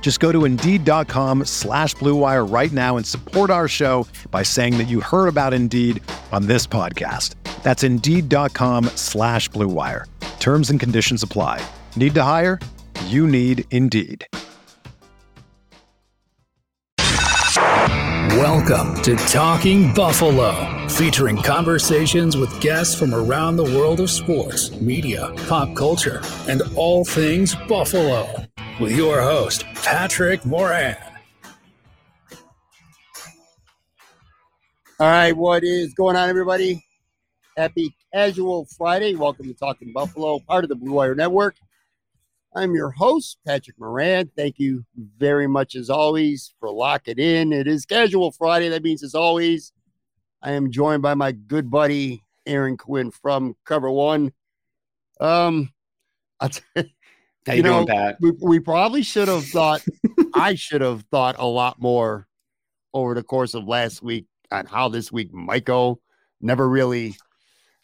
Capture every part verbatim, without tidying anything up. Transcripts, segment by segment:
Just go to Indeed.com slash Blue Wire right now and support our show by saying that you heard about Indeed on this podcast. That's Indeed.com slash Blue Wire. Terms and conditions apply. Need to hire? You need Indeed. Welcome to Talking Buffalo, featuring conversations with guests from around the world of sports, media, pop culture, and all things Buffalo. With your host, Patrick Moran. All right, what is going on, everybody? Happy Casual Friday. Welcome to Talking Buffalo, part of the Blue Wire Network. I'm your host, Patrick Moran. Thank you very much, as always, for locking in. It is Casual Friday. That means, as always, I am joined by my good buddy, Aaron Quinn from Cover One. Um, I'll tell you. How you, you know, doing, Pat? We, we probably should have thought, I should have thought a lot more over the course of last week on how this week might go. Never really,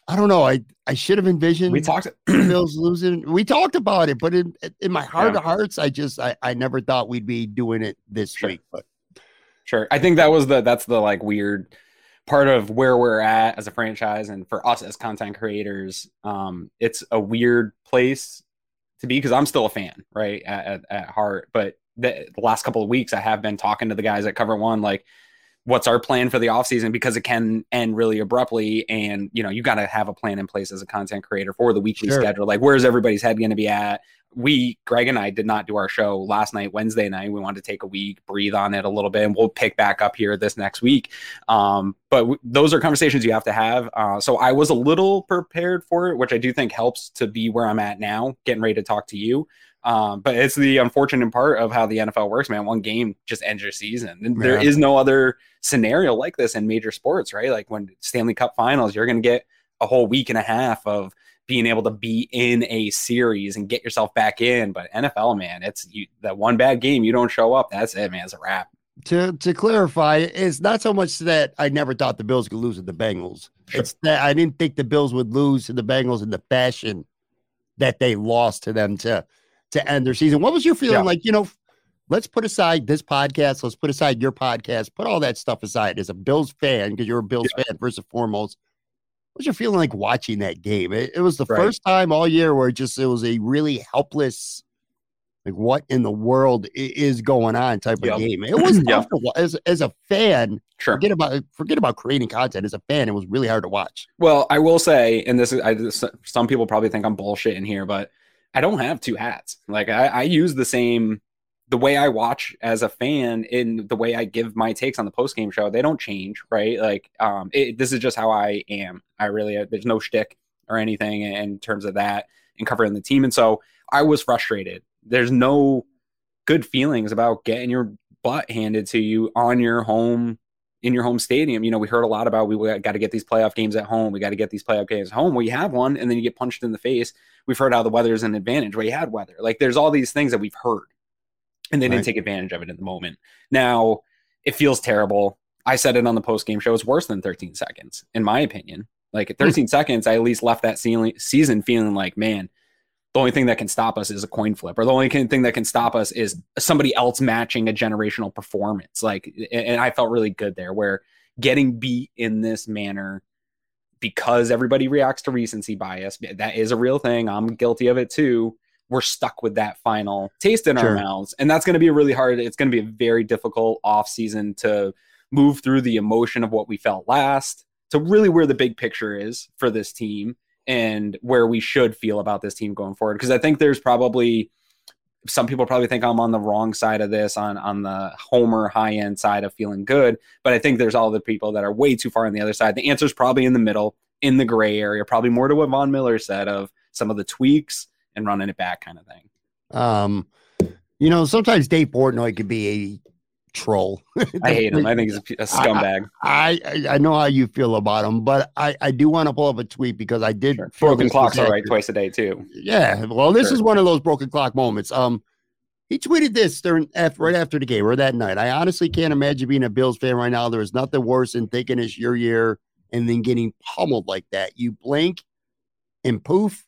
I don't know. I, I should have envisioned we talked Bills losing. We talked about it, but in in my heart yeah. of hearts, I just, I, I never thought we'd be doing it this sure. week. But Sure. I think that was the, that's the like weird part of where we're at as a franchise. And for us as content creators, um, it's a weird place to be, because I'm still a fan, right, at, at, at heart. But the, the last couple of weeks, I have been talking to the guys at Cover One, like, what's our plan for the offseason? Because it can end really abruptly. And, you know, you got to have a plan in place as a content creator for the weekly sure. schedule. Like, where's everybody's head going to be at? We, Greg and I, did not do our show last night, Wednesday night. We wanted to take a week, breathe on it a little bit, and we'll pick back up here this next week. Um, but w- those are conversations you have to have. Uh, so I was a little prepared for it, which I do think helps to be where I'm at now, getting ready to talk to you. Um, but it's the unfortunate part of how the N F L works, man. One game just ends your season. And yeah. there is no other scenario like this in major sports, right? Like when Stanley Cup finals, you're going to get a whole week and a half of being able to be in a series and get yourself back in. But N F L, man, it's you, that one bad game, you don't show up, that's it, man. It's a wrap. To to clarify, it's not so much that I never thought the Bills could lose to the Bengals. Sure. It's that I didn't think the Bills would lose to the Bengals in the fashion that they lost to them to to end their season. What was your feeling yeah. like, you know, let's put aside this podcast, let's put aside your podcast, put all that stuff aside as a Bills fan, because you're a Bills yeah. fan first and foremost. What's your feeling like watching that game? It, it was the right. first time all year where it just it was a really helpless, like, what in the world is going on type yep. of game. It was yep. tough to watch. As, as a fan. Sure. Forget about forget about creating content. As a fan, it was really hard to watch. Well, I will say, and this is, I, some people probably think I'm bullshitting here, but I don't have two hats. Like I, I use the same. The way I watch as a fan and the way I give my takes on the post-game show, they don't change, right? Like, um, it, this is just how I am. I really, there's no shtick or anything in terms of that and covering the team. And so I was frustrated. There's no good feelings about getting your butt handed to you on your home, in your home stadium. You know, we heard a lot about, we got to get these playoff games at home. We got to get these playoff games at home. Well, you have one and then you get punched in the face. We've heard how the weather is an advantage. Well, you had weather. Like, there's all these things that we've heard. And they didn't right. take advantage of it at the moment. Now, it feels terrible. I said it on the post-game show. It's worse than thirteen seconds, in my opinion. Like, at thirteen seconds, I at least left that season feeling like, man, the only thing that can stop us is a coin flip, or the only thing that can stop us is somebody else matching a generational performance. Like, and I felt really good there, where getting beat in this manner, because everybody reacts to recency bias, that is a real thing. I'm guilty of it, too. We're stuck with that final taste in sure. our mouths. And that's going to be really hard. It's going to be a very difficult off season to move through the emotion of what we felt last, to really where the big picture is for this team and where we should feel about this team going forward. Because I think there's probably some people probably think I'm on the wrong side of this, on on the homer high end side of feeling good. But I think there's all the people that are way too far on the other side. The answer's probably in the middle, in the gray area, probably more to what Von Miller said of some of the tweaks and running it back kind of thing. Um, you know, sometimes Dave Portnoy could be a troll. I hate him. I think he's a scumbag. I, I I know how you feel about him, but I, I do want to pull up a tweet because I did. Sure. Broken clocks are right twice a day too. Yeah. Well, this sure. is one of those broken clock moments. Um, he tweeted this during after, right after the game or that night. I honestly can't imagine being a Bills fan right now. There is nothing worse than thinking it's your year and then getting pummeled like that. You blink and poof,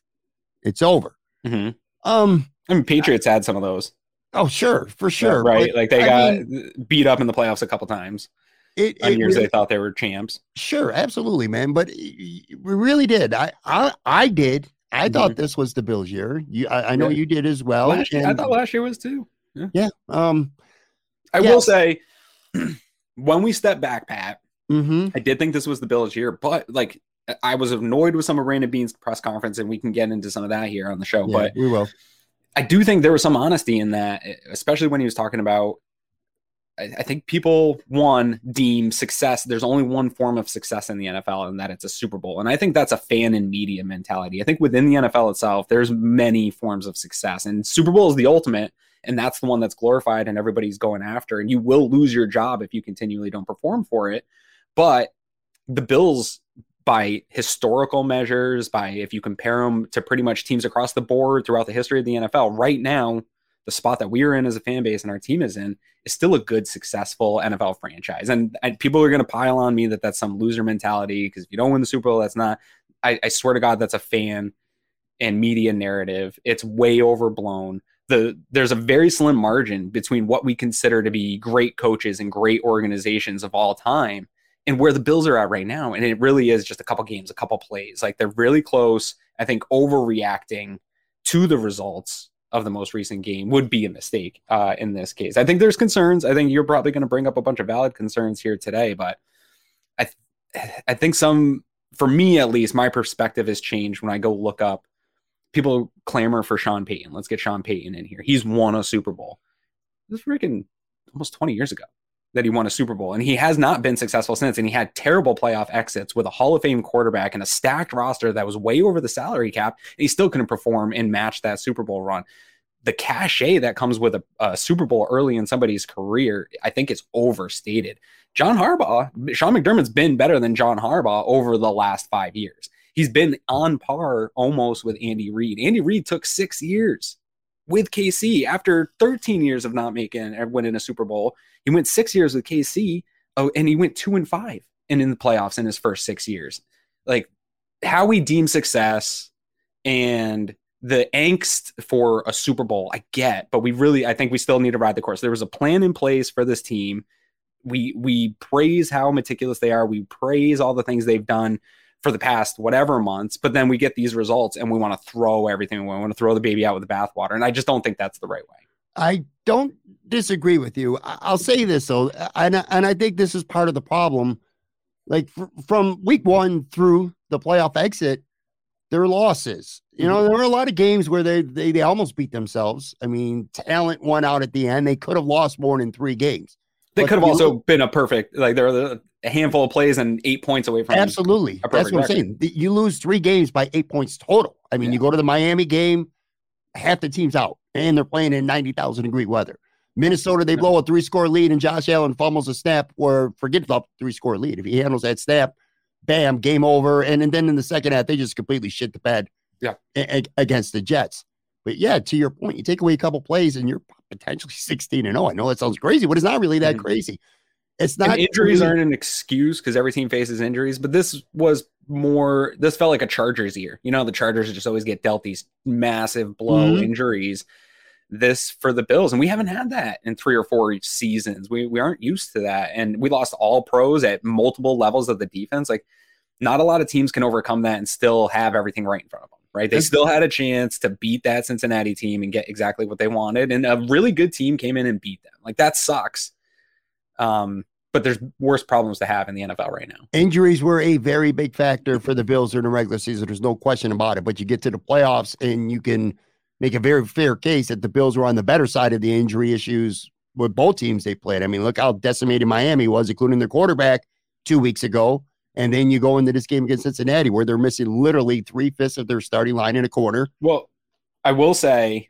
it's over. Mm-hmm. Um, I mean, Patriots I, had some of those. Oh, sure, for sure. Yeah, right. But, like they I got mean, beat up in the playoffs a couple times. It, it on years really, they thought they were champs. Sure, absolutely, man. But we really did. I I, I did. I mm-hmm. thought this was the Bills' year. You, I, I know yeah. you did as well. Last year, and, I thought last year was too. Yeah. yeah um, I yes. will say, when we step back, Pat, mm-hmm. I did think this was the Bills' year. But like, I was annoyed with some of Brandon Beane's press conference, and we can get into some of that here on the show. Yeah, but we will. I do think there was some honesty in that, especially when he was talking about, I, I think people, one, deem success. There's only one form of success in the N F L, and that it's a Super Bowl. And I think that's a fan and media mentality. I think within the N F L itself, there's many forms of success, and Super Bowl is the ultimate. And that's the one that's glorified and everybody's going after. And you will lose your job if you continually don't perform for it. But the Bills, by historical measures, by if you compare them to pretty much teams across the board throughout the history of the N F L, right now, the spot that we are in as a fan base and our team is in is still a good, successful N F L franchise. And, and people are going to pile on me that that's some loser mentality because if you don't win the Super Bowl, that's not, I, I swear to God, that's a fan and media narrative. It's way overblown. The, there's a very slim margin between what we consider to be great coaches and great organizations of all time and where the Bills are at right now. And it really is just a couple games, a couple plays. Like, they're really close. I think overreacting to the results of the most recent game would be a mistake uh, in this case. I think there's concerns. I think you're probably going to bring up a bunch of valid concerns here today, but I, th- I think some, for me at least, my perspective has changed when I go look up. People clamor for Sean Payton. Let's get Sean Payton in here. He's won a Super Bowl. This was freaking almost twenty years ago that he won a Super Bowl, and he has not been successful since, and he had terrible playoff exits with a Hall of Fame quarterback and a stacked roster that was way over the salary cap, and he still couldn't perform and match that Super Bowl run. The cachet that comes with a, a Super Bowl early in somebody's career, I think, is overstated. John Harbaugh, Sean McDermott's been better than John Harbaugh over the last five years. He's been on par almost with Andy Reid. Andy Reid took six years with K C after thirteen years of not making or winning a Super Bowl. He went six years with K C, oh, and he went two and five and in the playoffs in his first six years. Like, how we deem success and the angst for a Super Bowl, I get, but we really, I think we still need to ride the course. There was a plan in place for this team. We we praise how meticulous they are. We praise all the things they've done for the past whatever months, but then we get these results and we want to throw everything away. We want to throw the baby out with the bathwater. And I just don't think that's the right way. I don't disagree with you. I'll say this though. And I, and I think this is part of the problem. Like fr- from week one through the playoff exit, their losses, you know, there were a lot of games where they, they, they almost beat themselves. I mean, talent won out at the end. They could have lost more than three games. They but could have also look, been a perfect, like there are a handful of plays and eight points away from. Absolutely. That's what I'm record. saying. You lose three games by eight points total. I mean, yeah. you go to the Miami game, half the team's out, and they're playing in ninety thousand degree weather. Minnesota, they yeah. blow a three score lead, and Josh Allen fumbles a snap or forget the three score lead. If he handles that snap, bam, game over. And, and then in the second half, they just completely shit the bed yeah. a- against the Jets. But yeah, to your point, you take away a couple plays and you're potentially sixteen and oh. I know that sounds crazy, but it's not really that mm-hmm. crazy. It's not. And injuries really, aren't an excuse because every team faces injuries, but this was more, this felt like a Chargers year. You know, the Chargers just always get dealt these massive blow mm-hmm. injuries. This for the Bills, and we haven't had that in three or four seasons. We we aren't used to that. And we lost all pros at multiple levels of the defense. Like, not a lot of teams can overcome that and still have everything right in front of them. Right. They still had a chance to beat that Cincinnati team and get exactly what they wanted. And a really good team came in and beat them. Like, that sucks. Um, but there's worse problems to have in the N F L right now. Injuries were a very big factor for the Bills during the regular season. There's no question about it, but you get to the playoffs and you can make a very fair case that the Bills were on the better side of the injury issues with both teams they played. I mean, look how decimated Miami was, including their quarterback two weeks ago. And then you go into this game against Cincinnati where they're missing literally three-fifths of their starting line in a corner. Well, I will say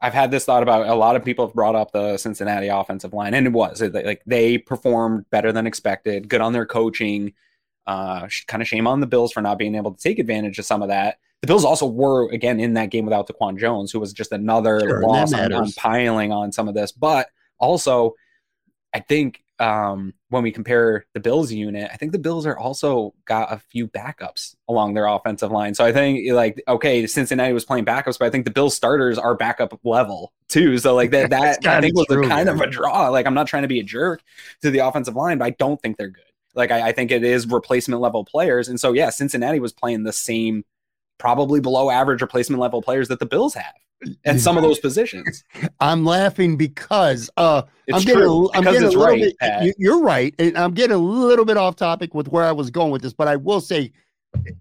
I've had this thought about, a lot of people have brought up the Cincinnati offensive line, and it was like they performed better than expected, good on their coaching. Uh, kind of shame on the Bills for not being able to take advantage of some of that. The Bills also were, again, in that game without Daquan Jones, who was just another sure, loss on, on piling on some of this. But also, I think um, when we compare the Bills unit, I think the Bills are also got a few backups along their offensive line. So I think, like, okay, Cincinnati was playing backups, but I think the Bills starters are backup level too. So like that, that I think was true, a kind man. of a draw. Like, I'm not trying to be a jerk to the offensive line, but I don't think they're good. Like, I, I think it is replacement level players. And so, yeah, Cincinnati was playing the same, probably below average replacement level players that the Bills have. And some of those positions. I'm laughing because uh, it's I'm getting, true, because I'm getting it's a little right, bit, you, you're right. And I'm getting a little bit off topic with where I was going with this, but I will say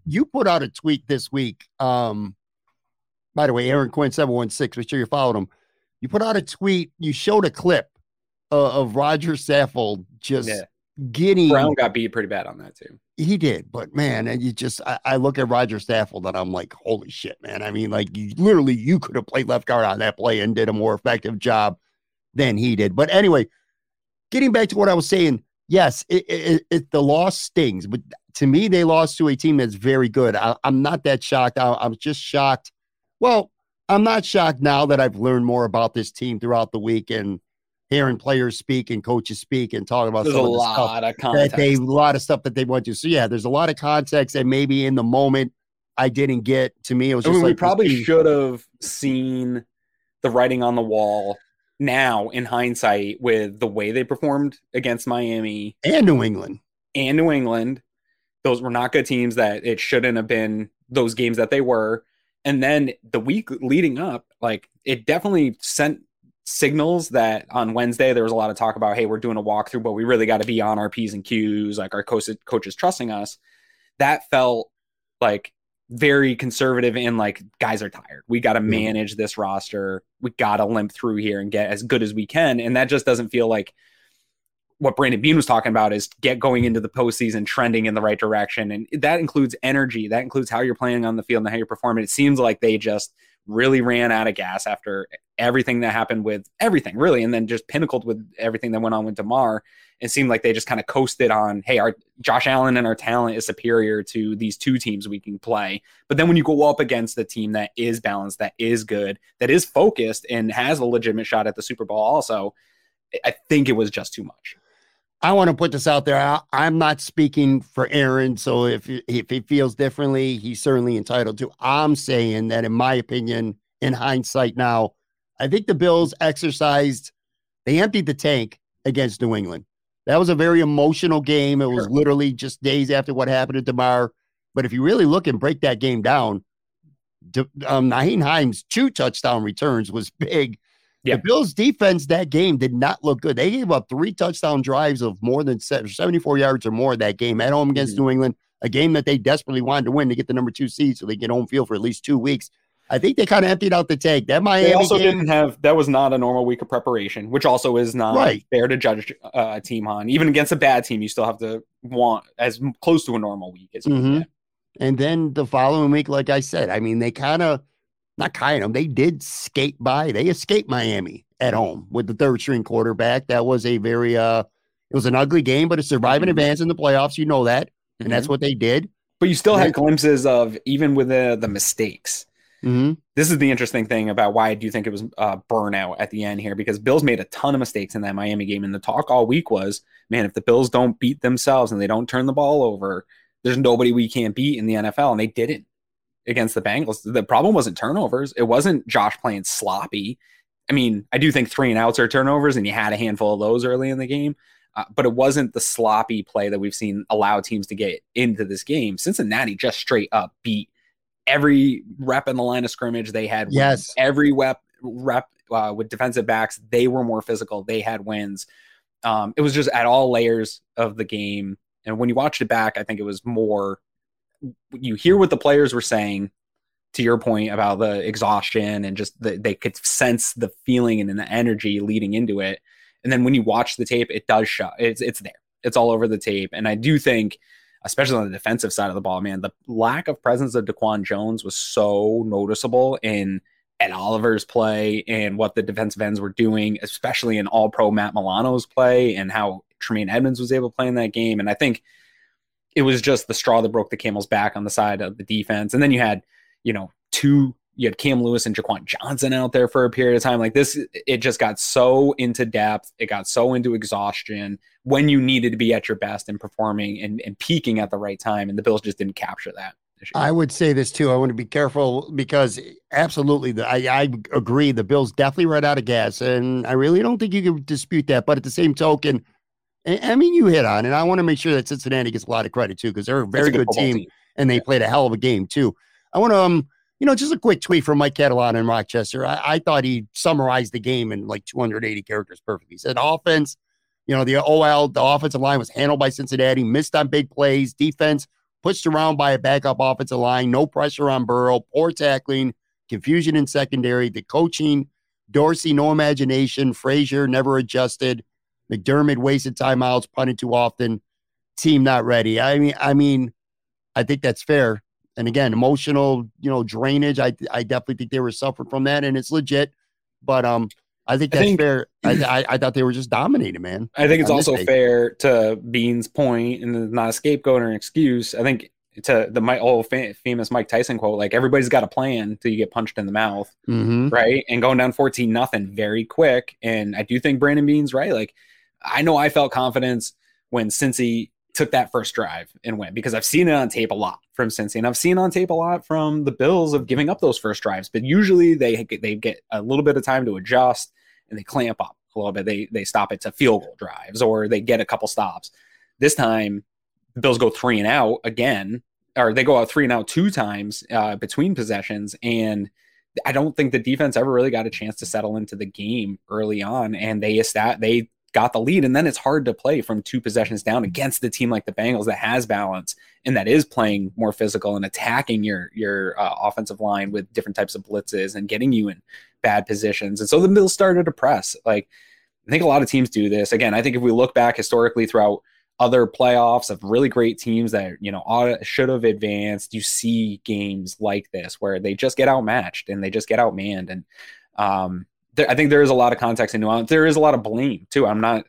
you put out a tweet this week. Um, by the way, Aaron Quinn, seven one six, make sure you followed him. You put out a tweet. You showed a clip uh, of Roger Saffold just yeah. getting. Brown got beat pretty bad on that too. He did, but man, and you just, I, I look at Roger Saffold and I'm like, holy shit, man. I mean, like, you, literally, you could have played left guard on that play and did a more effective job than he did. But anyway, getting back to what I was saying, yes, it, it, it, the loss stings, but to me, they lost to a team that's very good. I, I'm not that shocked. I, I'm just shocked. Well, I'm not shocked now that I've learned more about this team throughout the week and hearing players speak and coaches speak and talk about some of the lot stuff of that they, a lot of stuff that they want to. So yeah, there's a lot of context that maybe in the moment I didn't get. To me, it was just I mean, like we probably should have seen the writing on the wall now in hindsight with the way they performed against Miami and New England and New England. Those were not good teams that it shouldn't have been those games that they were. And then the week leading up, like it definitely sent signals that on Wednesday there was a lot of talk about, hey, we're doing a walkthrough, but we really got to be on our P's and Q's, like our coach, coach is trusting us. That felt like very conservative and like, guys are tired. We got to manage this roster. We got to limp through here and get as good as we can. And that just doesn't feel like what Brandon Beane was talking about is get going into the postseason trending in the right direction. And that includes energy. That includes how you're playing on the field and how you're performing. It seems like they just really ran out of gas after everything that happened with everything really. And then just pinnacled with everything that went on with DeMar. It seemed like they just kind of coasted on, hey, our Josh Allen and our talent is superior to these two teams we can play. But then when you go up against a team that is balanced, that is good, that is focused and has a legitimate shot at the Super Bowl also, I think it was just too much. I want to put this out there. I, I'm not speaking for Aaron, so if, if he feels differently, he's certainly entitled to. I'm saying that, in my opinion, in hindsight now, I think the Bills exercised, they emptied the tank against New England. That was a very emotional game. It was sure. literally just days after what happened at DeMar. But if you really look and break that game down, De, um, Nyheim Himes' two touchdown returns was big. Yeah. The Bills' defense that game did not look good. They gave up three touchdown drives of more than seventy-four yards or more that game at home against mm-hmm. New England, a game that they desperately wanted to win to get the number two seed so they get home field for at least two weeks. I think they kind of emptied out the tank. That Miami they also game, didn't have – that was not a normal week of preparation, which also is not right. fair to judge uh, a team on. Even against a bad team, you still have to want as close to a normal week as you mm-hmm. can. And then the following week, like I said, I mean, they kind of – Not kind of. They did skate by. They escaped Miami at home with the third string quarterback. That was a very, uh, it was an ugly game, but a surviving mm-hmm. advance in the playoffs. You know that. And mm-hmm. that's what they did. But you still and had glimpses of, even with the, the mistakes. Mm-hmm. This is the interesting thing about why I do think it was uh, burnout at the end here, because Bills made a ton of mistakes in that Miami game. And the talk all week was, man, if the Bills don't beat themselves and they don't turn the ball over, there's nobody we can't beat in the N F L. And they didn't. Against the Bengals, the problem wasn't turnovers. It wasn't Josh playing sloppy. I mean, I do think three and outs are turnovers, and you had a handful of those early in the game, uh, but it wasn't the sloppy play that we've seen allow teams to get into this game. Cincinnati just straight up beat every rep in the line of scrimmage. They had wins. Yes. Every rep, rep uh, with defensive backs. They were more physical. They had wins. um, it was just at all layers of the game. And when you watched it back, I think it was more, you hear what the players were saying, to your point about the exhaustion and just the, they could sense the feeling and the energy leading into it. And then when you watch the tape, it does show. It's, it's there. It's all over the tape. And I do think, especially on the defensive side of the ball, man, the lack of presence of Daquan Jones was so noticeable in Ed Oliver's play and what the defensive ends were doing, especially in all-pro Matt Milano's play and how Tremaine Edmonds was able to play in that game. And I think it was just the straw that broke the camel's back on the side of the defense. And then you had, you know, two, you had Cam Lewis and Jaquan Johnson out there for a period of time. Like this, it just got so into depth. It got so into exhaustion when you needed to be at your best and performing and, and peaking at the right time. And the Bills just didn't capture that. I would say this too. I want to be careful because absolutely. The, I, I agree. The Bills definitely ran out of gas and I really don't think you can dispute that. But at the same token, I mean, you hit on it. I want to make sure that Cincinnati gets a lot of credit too, because they're a very good, good team, team and they yeah. played a hell of a game too. I want to, um, you know, just a quick tweet from Mike Catalano in Rochester. I, I thought he summarized the game in like two hundred eighty characters perfectly. He said offense, you know, the O L, the offensive line was handled by Cincinnati, missed on big plays, defense pushed around by a backup offensive line, no pressure on Burrow, poor tackling, confusion in secondary, the coaching, Dorsey, no imagination, Frazier never adjusted, McDermott wasted timeouts, punted too often, team not ready. I mean, I mean, I think that's fair. And again, emotional, you know, drainage. I I definitely think they were suffering from that, and it's legit. But um, I think that's I think, fair. I, I I thought they were just dominated, man. I think it's also fair to Bean's point, and not a scapegoat or an excuse. I think to the my old fam- famous Mike Tyson quote, like everybody's got a plan till you get punched in the mouth, mm-hmm. right? And going down fourteen nothing very quick. And I do think Brandon Beane's right. Like I know I felt confidence when Cincy took that first drive and went, because I've seen it on tape a lot from Cincy, and I've seen on tape a lot from the Bills of giving up those first drives. But usually they they get a little bit of time to adjust and they clamp up a little bit. They they stop it to field goal drives or they get a couple stops. This time the Bills go three and out again, or they go out three and out two times uh, between possessions. And I don't think the defense ever really got a chance to settle into the game early on. And they that they got the lead, and then it's hard to play from two possessions down against a team like the Bengals that has balance and that is playing more physical and attacking your your uh, offensive line with different types of blitzes and getting you in bad positions. And so the Bills started to press. Like I think a lot of teams do this. Again, I think if we look back historically throughout other playoffs of really great teams that, you know, ought, should have advanced, you see games like this where they just get outmatched and they just get outmanned. And um I think there is a lot of context and nuance. There is a lot of blame too. I'm not,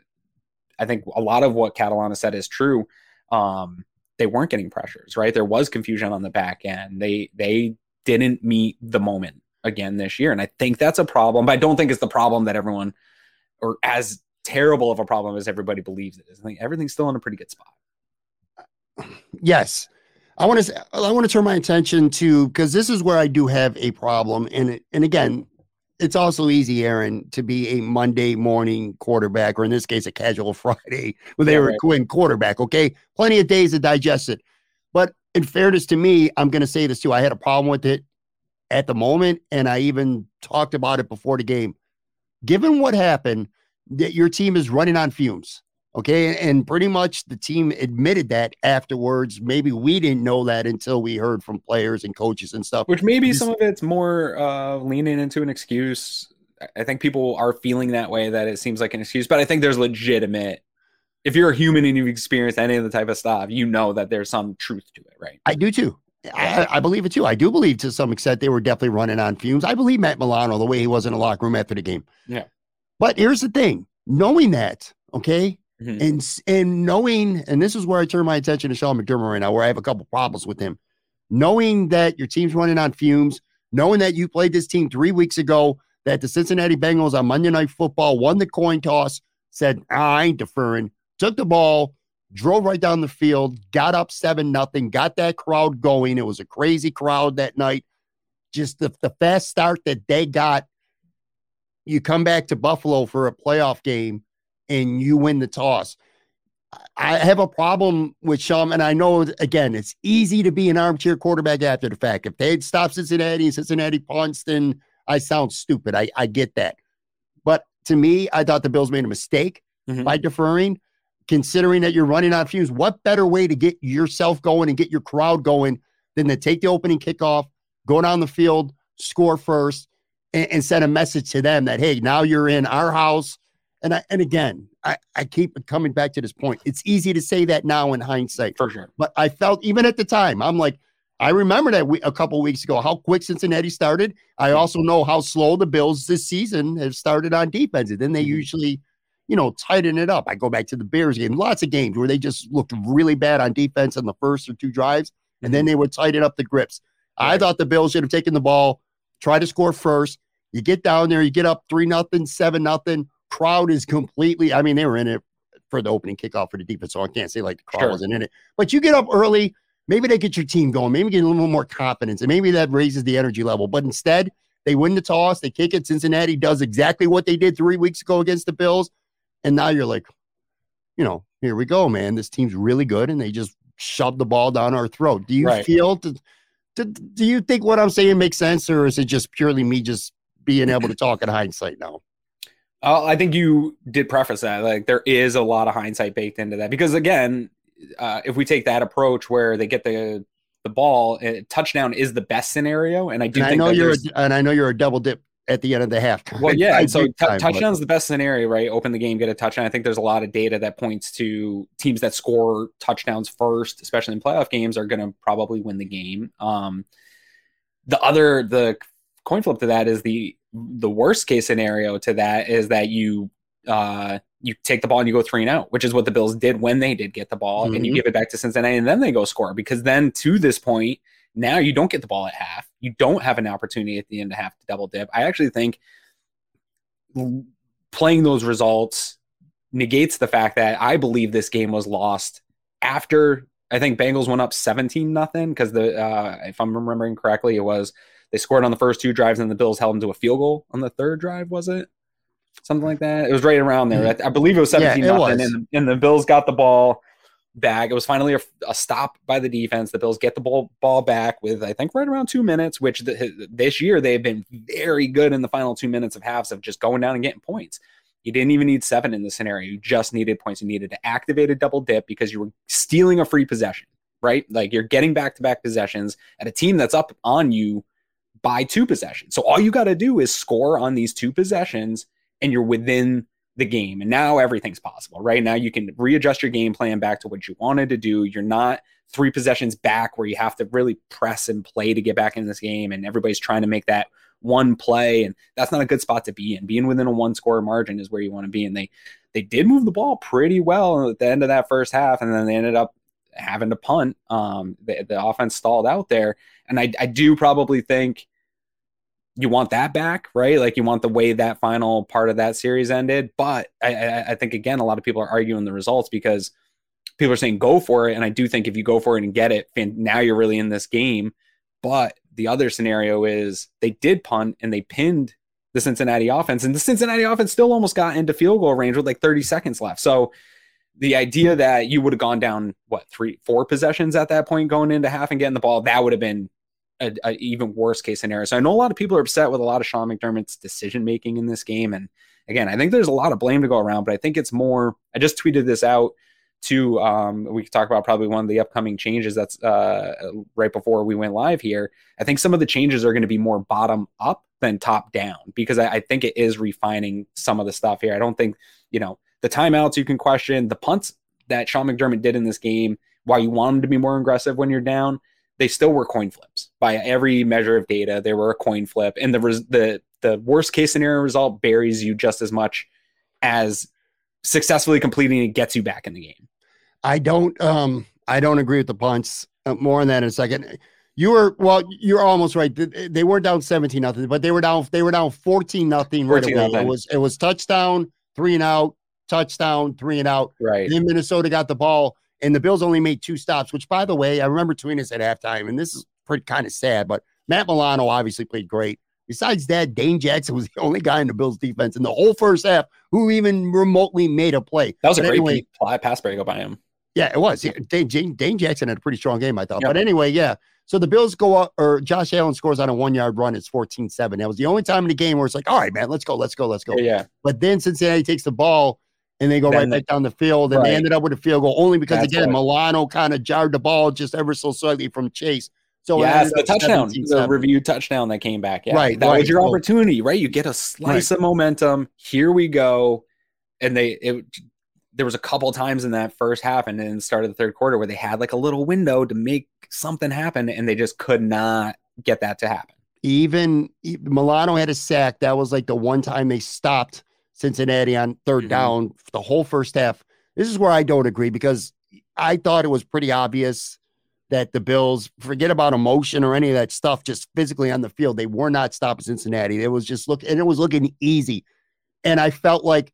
I think a lot of what Catalano said is true. Um, they weren't getting pressures, right? There was confusion on the back end. They, they didn't meet the moment again this year. And I think that's a problem, but I don't think it's the problem that everyone, or as terrible of a problem as everybody believes it is. I think everything's still in a pretty good spot. Yes. I want to, I want to turn my attention to, cause this is where I do have a problem. And, and again, it's also easy, Aaron, to be a Monday morning quarterback, or in this case, a casual Friday when they yeah, were right. quarterback. Okay. Plenty of days to digest it. But in fairness to me, I'm going to say this too. I had a problem with it at the moment. And I even talked about it before the game, given what happened, that your team is running on fumes. Okay. And pretty much the team admitted that afterwards. Maybe we didn't know that until we heard from players and coaches and stuff. Which maybe some of it's more uh, leaning into an excuse. I think people are feeling that way, that it seems like an excuse, but I think there's legitimate. If you're a human and you've experienced any of the type of stuff, you know that there's some truth to it, right? I do too. I, I believe it too. I do believe to some extent they were definitely running on fumes. I believe Matt Milano, the way he was in the locker room after the game. Yeah. But here's the thing, knowing that, okay, Mm-hmm. And and knowing, and this is where I turn my attention to Sean McDermott right now, where I have a couple problems with him. Knowing that your team's running on fumes, knowing that you played this team three weeks ago, that the Cincinnati Bengals on Monday Night Football won the coin toss, said, ah, I ain't deferring, took the ball, drove right down the field, got up seven nothing, got that crowd going. It was a crazy crowd that night. Just the, the fast start that they got. You come back to Buffalo for a playoff game, and you win the toss. I have a problem with Sean, and I know, again, it's easy to be an armchair quarterback after the fact. If they had stopped Cincinnati and Cincinnati punts, then I sound stupid. I, I get that. But to me, I thought the Bills made a mistake. mm-hmm. by deferring, considering that you're running on fumes. What better way to get yourself going and get your crowd going than to take the opening kickoff, go down the field, score first, and, and send a message to them that, hey, now you're in our house. And I, and again, I, I keep coming back to this point. It's easy to say that now in hindsight. For sure. But I felt, even at the time, I'm like, I remember that we, a couple weeks ago, how quick Cincinnati started. I also know how slow the Bills this season have started on defense. And then they usually, you know, tighten it up. I go back to the Bears game, lots of games where they just looked really bad on defense on the first or two drives, and then they would tighten up the grips. Right. I thought the Bills should have taken the ball, try to score first. You get down there, you get up three nothing, seven nothing. Crowd is completely, I mean, they were in it for the opening kickoff for the defense, so I can't say like the crowd sure. wasn't in it. But you get up early. Maybe they get your team going. Maybe get a little more confidence, and maybe that raises the energy level. But instead, they win the toss. They kick it. Cincinnati does exactly what they did three weeks ago against the Bills. And now you're like, you know, here we go, man. This team's really good, and they just shoved the ball down our throat. Do you right. feel? To, to, do you think what I'm saying makes sense, or is it just purely me just being able to talk in hindsight now? Uh, I think you did preface that. Like, there is a lot of hindsight baked into that because, again, Uh, if we take that approach where they get the the ball, uh, touchdown is the best scenario, and I do. And think I know that you're a, and I know you're a double dip at the end of the half. Well, yeah, and so t- touchdown is the best scenario, right? Open the game, get a touchdown. I think there's a lot of data that points to teams that score touchdowns first, especially in playoff games, are going to probably win the game. Um, the other the coin flip to that is the the worst case scenario to that is that you. Uh, you take the ball and you go three and out, which is what the Bills did when they did get the ball, mm-hmm. and you give it back to Cincinnati, and then they go score. Because then to this point, now you don't get the ball at half. You don't have an opportunity at the end of half to double dip. I actually think playing those results negates the fact that I believe this game was lost after I think Bengals went up seventeen nothing because the uh, if I'm remembering correctly, it was they scored on the first two drives and the Bills held them to a field goal on the third drive, was it? Something like that. It was right around there. I believe it was seventeen yeah, nothing, and, and the Bills got the ball back. It was finally a, a stop by the defense. The Bills get the ball, ball back with, I think, right around two minutes, which the, this year they've been very good in the final two minutes of halves of just going down and getting points. You didn't even need seven in this scenario. You just needed points. You needed to activate a double dip because you were stealing a free possession, right? Like you're getting back-to-back possessions at a team that's up on you by two possessions. So all you got to do is score on these two possessions, and you're within the game. And now everything's possible, right? Now you can readjust your game plan back to what you wanted to do. You're not three possessions back where you have to really press and play to get back in this game. And everybody's trying to make that one play. And that's not a good spot to be in. Being within a one score margin is where you want to be. And they, they did move the ball pretty well at the end of that first half. And then they ended up having to punt. Um, the, the offense stalled out there. And I, I do probably think, you want that back, right? Like you want the way that final part of that series ended. But I, I, I think, again, a lot of people are arguing the results because people are saying go for it. And I do think if you go for it and get it, now you're really in this game. But the other scenario is they did punt and they pinned the Cincinnati offense. And the Cincinnati offense still almost got into field goal range with like thirty seconds left. So the idea that you would have gone down, what, three, four possessions at that point going into half and getting the ball, that would have been A, a even worse case scenario. So I know a lot of people are upset with a lot of Sean McDermott's decision making in this game. And again, I think there's a lot of blame to go around, but I think it's more, I just tweeted this out to, um, we could talk about probably one of the upcoming changes that's uh, right before we went live here. I think some of the changes are going to be more bottom up than top down, because I, I think it is refining some of the stuff here. I don't think, you know, the timeouts you can question, the punts that Sean McDermott did in this game, while you want him to be more aggressive when you're down, they still were coin flips. By every measure of data, they were a coin flip. And the res- the the worst case scenario result buries you just as much as successfully completing it gets you back in the game. I don't um I don't agree with the punts. Uh, more on that in a second. You were well, you're almost right. They, they weren't down seventeen nothing, but they were down they were down fourteen nothing right away. It was it was touchdown, three and out, touchdown, three and out. Right. Then Minnesota got the ball. And the Bills only made two stops, which, by the way, I remember tweeting us at halftime, and this is pretty kind of sad, but Matt Milano obviously played great. Besides that, Dane Jackson was the only guy in the Bills' defense in the whole first half who even remotely made a play. That was but a great anyway, play, pass breakup by him. Yeah, it was. Yeah, Dane, Dane Jackson had a pretty strong game, I thought. Yeah. But anyway, yeah. So the Bills go up, or Josh Allen scores on a one-yard run. It's fourteen seven. That was the only time in the game where it's like, all right, man, let's go, let's go, let's go. Yeah. yeah. But then Cincinnati takes the ball, and they go then right they, back down the field, and right. they ended up with a field goal only because, That's again, right. Milano kind of jarred the ball just ever so slightly from Chase. So yes, the touchdown, the review touchdown that came back. Yeah. Right. That right. was your opportunity, right? You get a slice right. of momentum. Here we go. And they, it, there was a couple times in that first half and then started the third quarter where they had like a little window to make something happen, and they just could not get that to happen. Even Milano had a sack. That was like the one time they stopped Cincinnati on third mm-hmm. down the whole first half. This is where I don't agree, because I thought it was pretty obvious that the Bills, forget about emotion or any of that stuff, just physically on the field, they were not stopping Cincinnati. It was just look, and it was looking easy. And I felt like,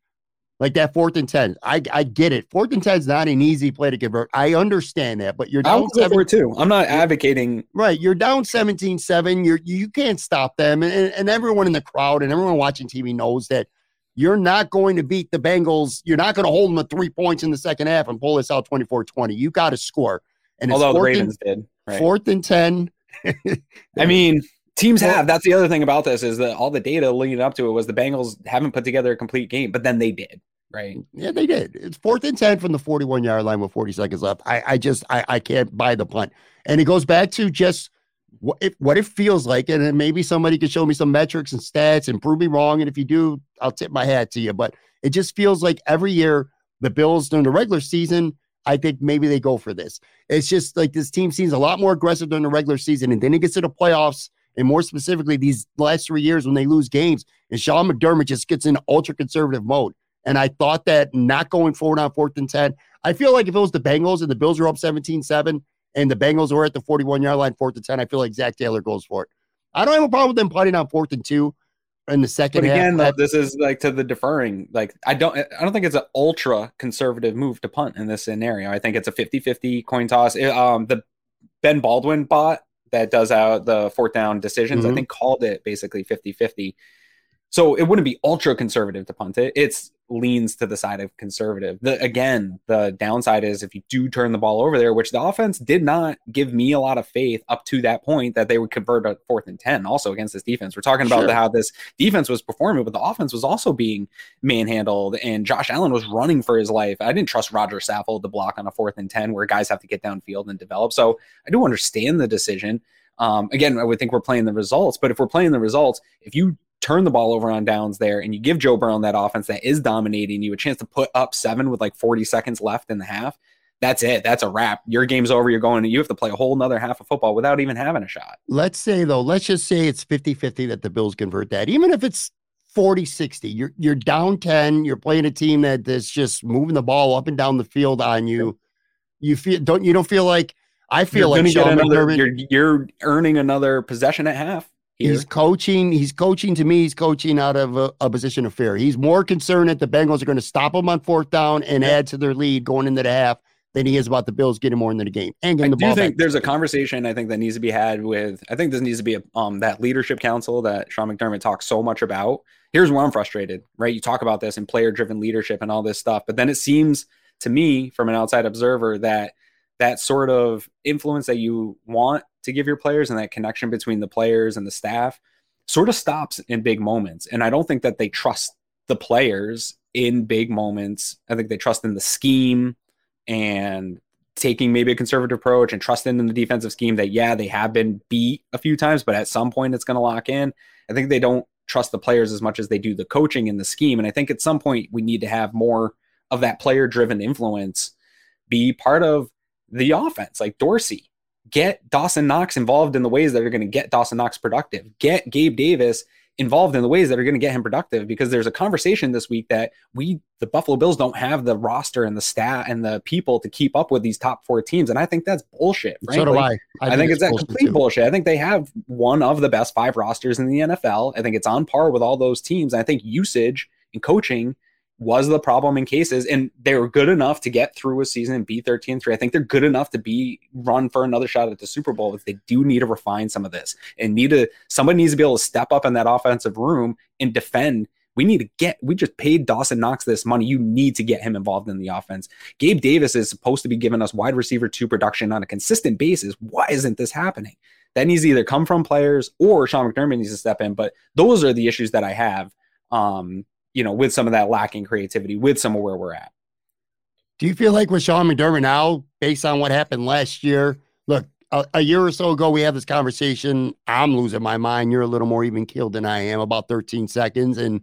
like that fourth and ten, I I get it. Fourth and ten is not an easy play to convert. I understand that, but you're down seven two. I'm not advocating. Right, you're down seventeen seven. You're you can't stop them, and and everyone in the crowd and everyone watching T V knows that you're not going to beat the Bengals. You're not going to hold them at three points in the second half and pull this out twenty-four twenty. You got to score. And although the Ravens and, did. Right. Fourth and ten. I mean, teams have. That's the other thing about this is that all the data leading up to it was the Bengals haven't put together a complete game, but then they did, right? Yeah, they did. It's fourth and ten from the forty-one-yard line with forty seconds left. I, I just I, I can't buy the punt. And it goes back to just what it, what it feels like, and then maybe somebody could show me some metrics and stats and prove me wrong, and if you do, I'll tip my hat to you. But it just feels like every year the Bills during the regular season, I think maybe they go for this. It's just like this team seems a lot more aggressive during the regular season, and then it gets to the playoffs, and more specifically these last three years when they lose games, and Sean McDermott just gets in ultra-conservative mode. And I thought that not going forward on fourth and ten, I feel like if it was the Bengals and the Bills were up seventeen seven and the Bengals were at the forty-one-yard line fourth and ten, I feel like Zach Taylor goes for it. I don't have a problem with them putting on fourth and two in the second half. But again, half, though, this is like to the deferring. Like I don't, I don't think it's an ultra conservative move to punt in this scenario. I think it's a fifty-fifty coin toss. It, um, the Ben Baldwin bot that does out the fourth down decisions, mm-hmm. I think called it basically fifty-fifty. So it wouldn't be ultra conservative to punt it. It's leans to the side of conservative. The, again, the downside is if you do turn the ball over there, which the offense did not give me a lot of faith up to that point that they would convert a fourth and ten also against this defense. We're talking about sure. how this defense was performing, but the offense was also being manhandled, and Josh Allen was running for his life. I didn't trust Roger Saffold to block on a fourth and ten where guys have to get downfield and develop. So I do understand the decision. Um, again, I would think we're playing the results, but if we're playing the results, if you turn the ball over on downs there and you give Joe Burrow on that offense that is dominating you a chance to put up seven with like forty seconds left in the half, that's it. That's a wrap. Your game's over. You're going, you have to play a whole nother half of football without even having a shot. Let's say though, let's just say it's fifty-fifty that the Bills convert that. Even if it's forty sixty, you're, you're down ten, you're playing a team that is just moving the ball up and down the field on you. You feel, don't, you don't feel like, I feel you're like Sean another, McDermott, you're, you're earning another possession at half. Here. He's coaching. He's coaching to me. He's coaching out of a, a position of fear. He's more concerned that the Bengals are going to stop him on fourth down and yeah. add to their lead going into the half than he is about the Bills getting more into the game and getting I the do ball think back. There's a conversation I think that needs to be had with. I think this needs to be a, um that leadership council that Sean McDermott talks so much about. Here's where I'm frustrated. Right, you talk about this and player-driven leadership and all this stuff, but then it seems to me from an outside observer that that sort of influence that you want to give your players and that connection between the players and the staff sort of stops in big moments. And I don't think that they trust the players in big moments. I think they trust in the scheme and taking maybe a conservative approach and trust in the defensive scheme that, yeah, they have been beat a few times, but at some point it's going to lock in. I think they don't trust the players as much as they do the coaching and the scheme. And I think at some point we need to have more of that player-driven influence be part of the offense, like Dorsey. Get Dawson Knox involved in the ways that are going to get Dawson Knox productive. Get Gabe Davis involved in the ways that are going to get him productive, because there's a conversation this week that we, the Buffalo Bills, don't have the roster and the stat and the people to keep up with these top four teams. And I think that's bullshit. Frankly. So do I. I, I think, think it's, it's that complete too. bullshit. I think they have one of the best five rosters in the N F L. I think it's on par with all those teams. And I think usage and coaching was the problem in cases, and they were good enough to get through a season and be thirteen three. I think they're good enough to be run for another shot at the Super Bowl, if they do need to refine some of this and need to, somebody needs to be able to step up in that offensive room and defend. We need to get, we just paid Dawson Knox this money. You need to get him involved in the offense. Gabe Davis is supposed to be giving us wide receiver two production on a consistent basis. Why isn't this happening? That needs to either come from players or Sean McDermott needs to step in. But those are the issues that I have. Um, you know, with some of that lacking creativity, with some of where we're at. Do you feel like with Sean McDermott now, based on what happened last year, look, a, a year or so ago, we had this conversation. I'm losing my mind. You're a little more even keeled than I am, about thirteen seconds. And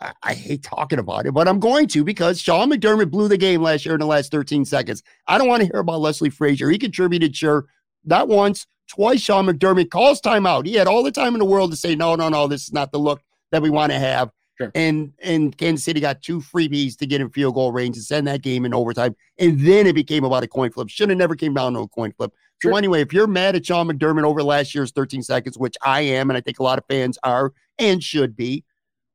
I, I hate talking about it, but I'm going to, because Sean McDermott blew the game last year in the last thirteen seconds. I don't want to hear about Leslie Frazier. He contributed, sure, not once, twice. Sean McDermott calls timeout. He had all the time in the world to say, no, no, no, this is not the look that we want to have. Sure. And and Kansas City got two freebies to get in field goal range and send that game in overtime. And then it became about a coin flip. Should have never came down to a coin flip. Sure. So anyway, if you're mad at Sean McDermott over last year's thirteen seconds, which I am, and I think a lot of fans are and should be,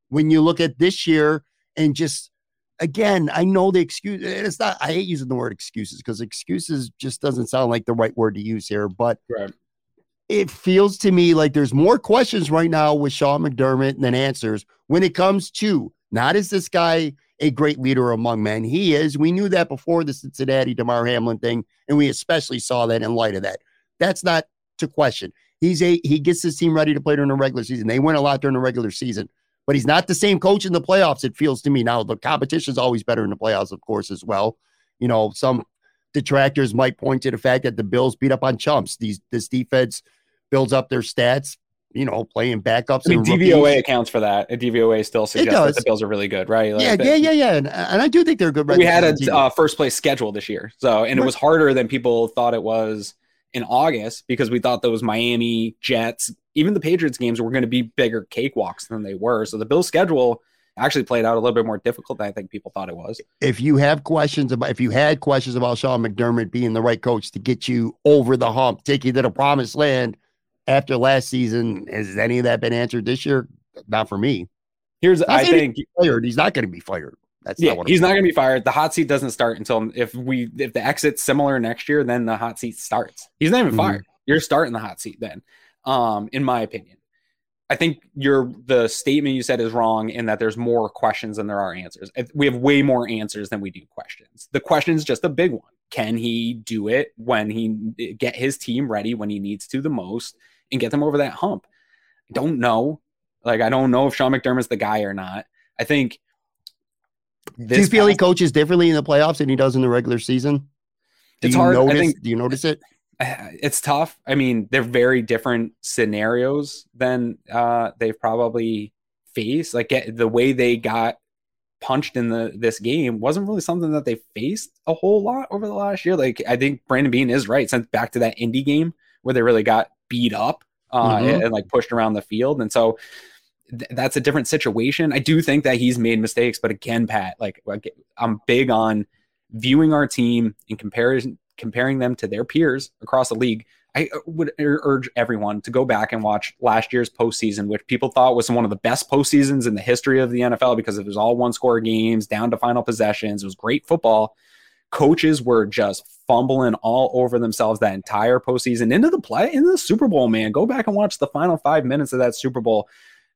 when you look at this year and just, again, I know the excuse. It's not. I hate using the word excuses, because excuses just doesn't sound like the right word to use here. But right. It feels to me like there's more questions right now with Sean McDermott than answers when it comes to, not is this guy a great leader among men? He is. We knew that before the Cincinnati DeMar Hamlin thing, and we especially saw that in light of that. That's not to question. He's a he gets his team ready to play during the regular season. They win a lot during the regular season, but he's not the same coach in the playoffs, it feels to me. Now, the competition's always better in the playoffs, of course, as well. You know, some detractors might point to the fact that the Bills beat up on chumps. These this defense builds up their stats, you know, playing backups. I mean, D V O A accounts for that. A D V O A still suggests that the Bills are really good, right? Like, yeah, they, yeah, yeah, yeah. And, and I do think they're good. Right, we had a uh, first place schedule this year, so and right. It was harder than people thought it was in August, because we thought those Miami, Jets, even the Patriots games were going to be bigger cakewalks than they were. So the Bills' schedule actually played out a little bit more difficult than I think people thought it was. If you have questions about, if you had questions about Sean McDermott being the right coach to get you over the hump, take you to the promised land after last season, has any of that been answered this year? Not for me. Here's, not I think he's, fired. he's not going to be fired. That's yeah, not what he's I'm not going to be fired. The hot seat doesn't start until if we, if the exit's similar next year, then the hot seat starts. He's not even mm-hmm. fired. You're starting the hot seat then. Um, in my opinion. I think your the statement you said is wrong in that there's more questions than there are answers. We have way more answers than we do questions. The question is just a big one. Can he do it when he get his team ready when he needs to the most and get them over that hump? I don't know. Like, I don't know if Sean McDermott's the guy or not. I think. This do you feel past, he coaches differently in the playoffs than he does in the regular season? Do it's you hard. Notice, I think, do you notice it? It's tough. I mean, they're very different scenarios than uh, they've probably faced. Like, the way they got punched in the this game wasn't really something that they faced a whole lot over the last year. Like, I think Brandon Beane is right. Since back to that Indy game where they really got beat up uh, mm-hmm. and, and like pushed around the field. And so th- that's a different situation. I do think that he's made mistakes, but again, Pat, like, like I'm big on viewing our team in comparison, comparing them to their peers across the league. I would urge everyone to go back and watch last year's postseason, which people thought was one of the best postseasons in the history of the N F L because it was all one-score games, down to final possessions. It was great football. Coaches were just fumbling all over themselves that entire postseason. Into the play, into the Super Bowl, man. Go back and watch the final five minutes of that Super Bowl.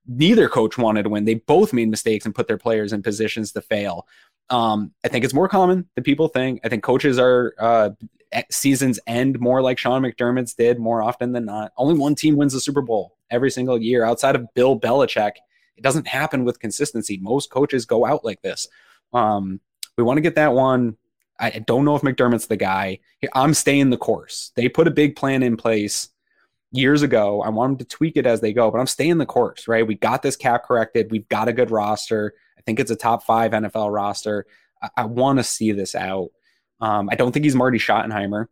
Neither coach wanted to win. They both made mistakes and put their players in positions to fail. Um, I think it's more common than people think. I think coaches are uh, at seasons end more like Sean McDermott's did more often than not. Only one team wins the Super Bowl every single year. Outside of Bill Belichick, it doesn't happen with consistency. Most coaches go out like this. Um, we want to get that one. I, I don't know if McDermott's the guy. I'm staying the course. They put a big plan in place years ago. I want them to tweak it as they go, but I'm staying the course, right? We got this cap corrected. We've got a good roster. I think it's a top five N F L roster. I, I want to see this out. Um, I don't think he's Marty Schottenheimer.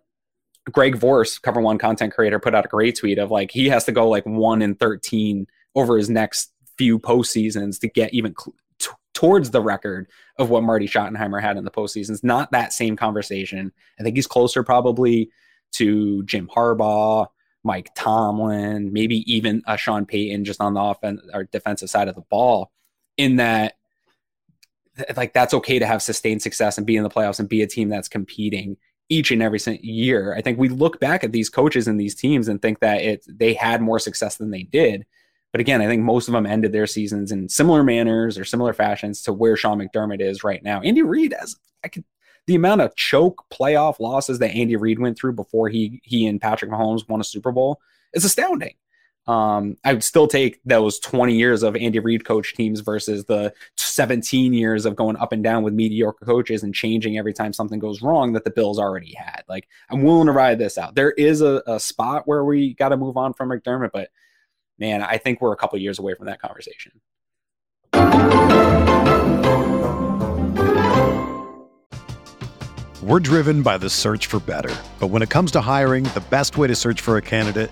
Greg Vorce, Cover One content creator, put out a great tweet of like, he has to go like one in thirteen over his next few postseasons to get even cl- t- towards the record of what Marty Schottenheimer had in the postseasons. Not that same conversation. I think he's closer probably to Jim Harbaugh, Mike Tomlin, maybe even a Sean Payton, just on the offen- or defensive side of the ball, in that, like, that's okay to have sustained success and be in the playoffs and be a team that's competing each and every year. I think we look back at these coaches and these teams and think that it they had more success than they did. But again, I think most of them ended their seasons in similar manners or similar fashions to where Sean McDermott is right now. Andy Reid has I could the amount of choke playoff losses that Andy Reid went through before he he and Patrick Mahomes won a Super Bowl is astounding. Um, I would still take those twenty years of Andy Reid coached teams versus the seventeen years of going up and down with mediocre coaches and changing every time something goes wrong that the Bills already had. Like, I'm willing to ride this out. There is a, a spot where we got to move on from McDermott, but man, I think we're a couple years away from that conversation. We're driven by the search for better, but when it comes to hiring, the best way to search for a candidate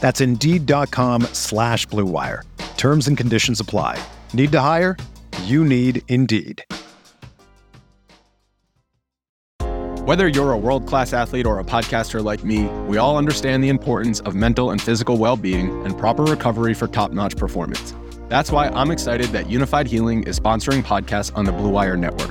That's Indeed.com slash Blue Wire. Terms and conditions apply. Need to hire? You need Indeed. Whether you're a world-class athlete or a podcaster like me, we all understand the importance of mental and physical well-being and proper recovery for top-notch performance. That's why I'm excited that Unified Healing is sponsoring podcasts on the Blue Wire Network.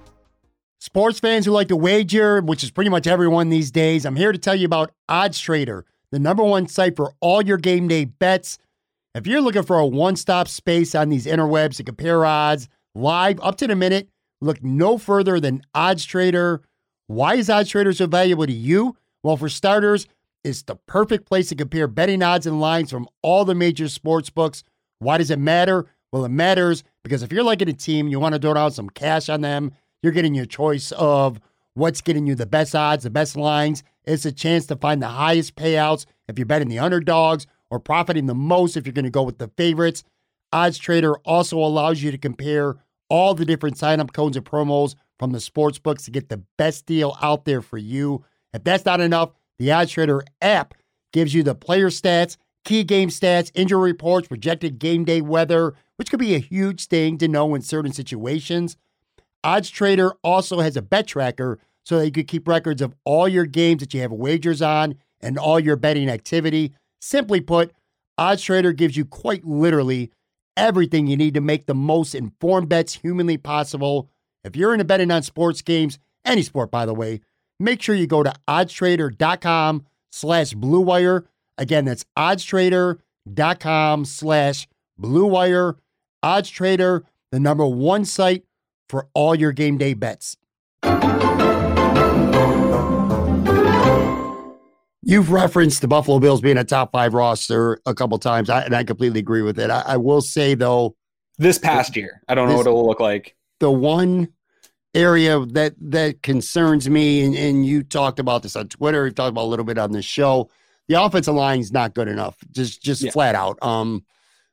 Sports fans who like to wager, which is pretty much everyone these days, I'm here to tell you about Odds Trader, the number one site for all your game day bets. If you're looking for a one-stop space on these interwebs to compare odds live up to the minute, look no further than Odds Trader. Why is Odds Trader so valuable to you? Well, for starters, it's the perfect place to compare betting odds and lines from all the major sports books. Why does it matter? Well, it matters because if you're liking a team, you want to throw down some cash on them. You're getting your choice of what's getting you the best odds, the best lines. It's a chance to find the highest payouts if you're betting the underdogs or profiting the most if you're going to go with the favorites. Odds Trader also allows you to compare all the different sign-up codes and promos from the sportsbooks to get the best deal out there for you. If that's not enough, the Odds Trader app gives you the player stats, key game stats, injury reports, projected game day weather, which could be a huge thing to know in certain situations. Odds Trader also has a bet tracker so that you can keep records of all your games that you have wagers on and all your betting activity. Simply put, Odds Trader gives you quite literally everything you need to make the most informed bets humanly possible. If you're into betting on sports games, any sport, by the way, make sure you go to oddstrader.com slash blue wire. Again, that's oddstrader.com slash blue wire. Odds Trader, the number one site for all your game day bets. You've referenced the Buffalo Bills being a top five roster a couple times, I, and I completely agree with it. I, I will say, though, this past the, year, I don't this, know what it will look like. The one area that that concerns me, and, and you talked about this on Twitter, you talked about a little bit on the show, the offensive line is not good enough, just just yeah. flat out. Um,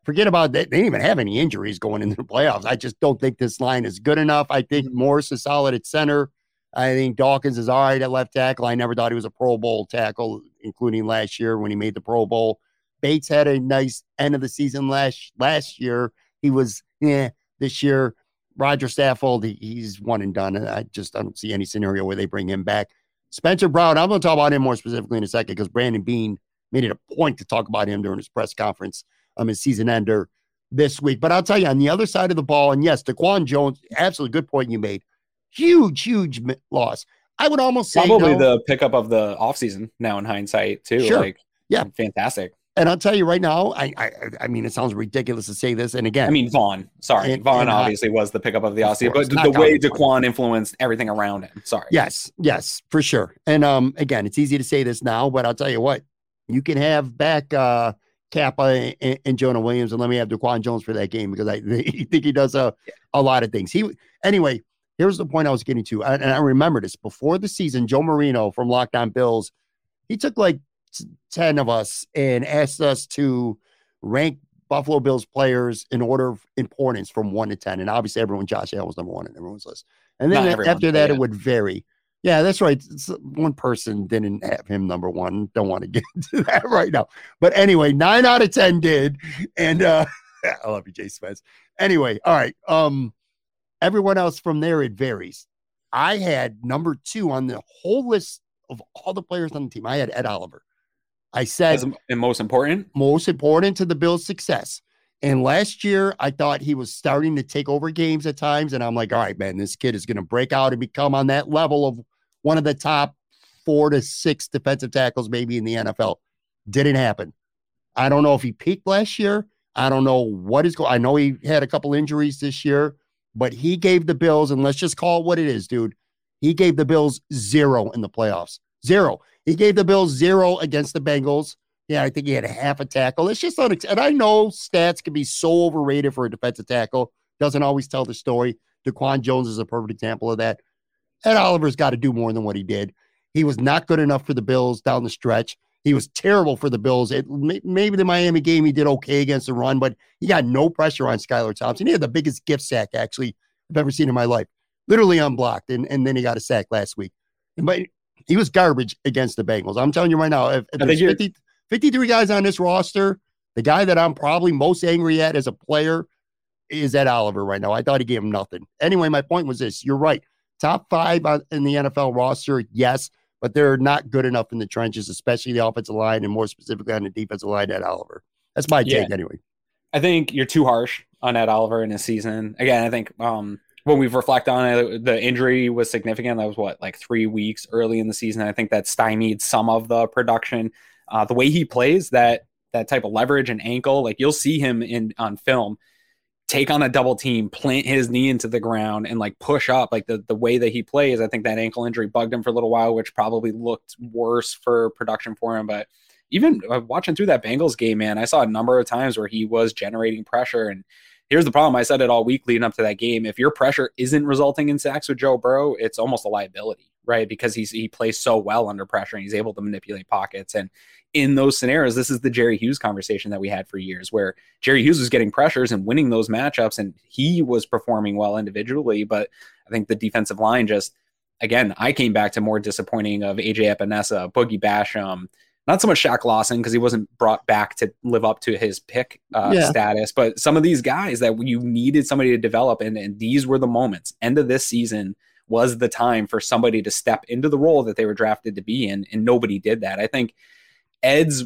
Forget about that. They didn't even have any injuries going into the playoffs. I just don't think this line is good enough. I think Morris is solid at center. I think Dawkins is all right at left tackle. I never thought he was a Pro Bowl tackle, including last year when he made the Pro Bowl. Bates had a nice end of the season last last year. He was, yeah, this year. Roger Saffold, he, he's one and done. I just I don't see any scenario where they bring him back. Spencer Brown, I'm going to talk about him more specifically in a second because Brandon Beane made it a point to talk about him during his press conference, um, his season ender this week. But I'll tell you, on the other side of the ball, and yes, Daquan Jones, absolutely good point you made. Huge, huge loss. I would almost say probably no. the pickup of the offseason now in hindsight too. Sure. Like, yeah, fantastic. And I'll tell you right now, I, I I mean, it sounds ridiculous to say this. And again, I mean, Vaughn, sorry. And, Vaughn and obviously I, was the pickup of the offseason, but the way Daquan influenced everything around him. Sorry. Yes. Yes, for sure. And um, again, it's easy to say this now, but I'll tell you what, you can have back uh, Kappa and, and Jonah Williams, and let me have Daquan Jones for that game, because I think he does a, a lot of things. He Anyway, here's the point I was getting to. And I remember this before the season, Joe Marino from Locked On Bills, he took like ten of us and asked us to rank Buffalo Bills players in order of importance from one to ten. And obviously everyone, Josh Allen was number one on everyone's list. And then everyone, after that, yeah. it would vary. Yeah, that's right. One person didn't have him number one. Don't want to get into that right now. But anyway, nine out of ten did. And uh, I love you, Jay Spence. Anyway, all right. Um, everyone else from there, it varies. I had number two on the whole list of all the players on the team. I had Ed Oliver. I said, and most important, most important to the Bills' success. And last year, I thought he was starting to take over games at times. And I'm like, all right, man, this kid is going to break out and become on that level of one of the top four to six defensive tackles, maybe in the N F L. Didn't happen. I don't know if he peaked last year. I don't know what is going on. I know he had a couple injuries this year, but he gave the Bills, and let's just call it what it is, dude. He gave the Bills zero in the playoffs. Zero. He gave the Bills zero against the Bengals. Yeah, I think he had a half a tackle. It's just unex- and I know stats can be so overrated for a defensive tackle. Doesn't always tell the story. Daquan Jones is a perfect example of that. Ed Oliver's got to do more than what he did. He was not good enough for the Bills down the stretch. He was terrible for the Bills. It, maybe the Miami game he did okay against the run, but he got no pressure on Skylar Thompson. He had the biggest gift sack, actually, I've ever seen in my life. Literally unblocked, and, and then he got a sack last week. But he was garbage against the Bengals. I'm telling you right now, if, if there's fifty, fifty-three guys on this roster, the guy that I'm probably most angry at as a player is Ed Oliver right now. I thought he gave him nothing. Anyway, my point was this. You're right. Top five in the N F L roster, yes, but they're not good enough in the trenches, especially the offensive line and more specifically on the defensive line, Ed Oliver. That's my take yeah. anyway. I think you're too harsh on Ed Oliver in his season. Again, I think um, – when we reflect on it, the injury was significant. That was what, like three weeks early in the season. I think that stymied some of the production. Uh, the way he plays, that that type of leverage and ankle, like you'll see him in on film, take on a double team, plant his knee into the ground, and like push up. Like the, the way that he plays, I think that ankle injury bugged him for a little while, which probably looked worse for production for him. But even watching through that Bengals game, man, I saw a number of times where he was generating pressure. And here's the problem. I said it all week leading up to that game. If your pressure isn't resulting in sacks with Joe Burrow, it's almost a liability, right? Because he's, he plays so well under pressure and he's able to manipulate pockets. And in those scenarios, this is the Jerry Hughes conversation that we had for years, where Jerry Hughes was getting pressures and winning those matchups, and he was performing well individually. But I think the defensive line just, again, I came back to more disappointing of A J Epinesa, Boogie Basham. Not so much Shaq Lawson, because he wasn't brought back to live up to his pick uh, yeah. status, but some of these guys that you needed somebody to develop, and, and these were the moments. End of this season was the time for somebody to step into the role that they were drafted to be in, and nobody did that. I think Ed's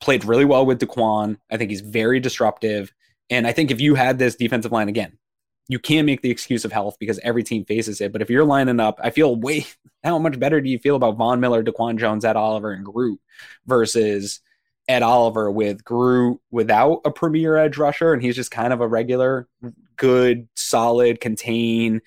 played really well with Daquan. I think he's very disruptive, and I think if you had this defensive line again, you can't make the excuse of health because every team faces it. But if you're lining up, I feel way, how much better do you feel about Von Miller, Daquan Jones, Ed Oliver, and Groot versus Ed Oliver with Groot without a premier edge rusher? And he's just kind of a regular, good, solid, contain,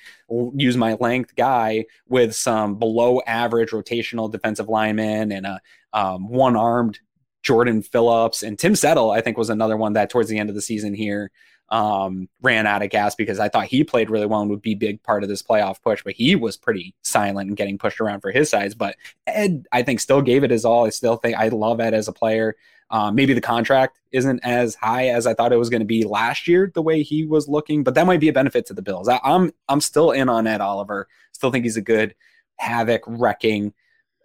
use my length guy with some below average rotational defensive linemen and a um, one-armed Jordan Phillips. And Tim Settle, I think, was another one that towards the end of the season here, um ran out of gas, because I thought he played really well and would be a big part of this playoff push, but he was pretty silent and getting pushed around for his size. But Ed, I think, still gave it his all. I still think I love Ed as a player. Um, maybe the contract isn't as high as I thought it was going to be last year, the way he was looking, but that might be a benefit to the Bills. I, I'm I'm still in on Ed Oliver. Still think he's a good havoc wrecking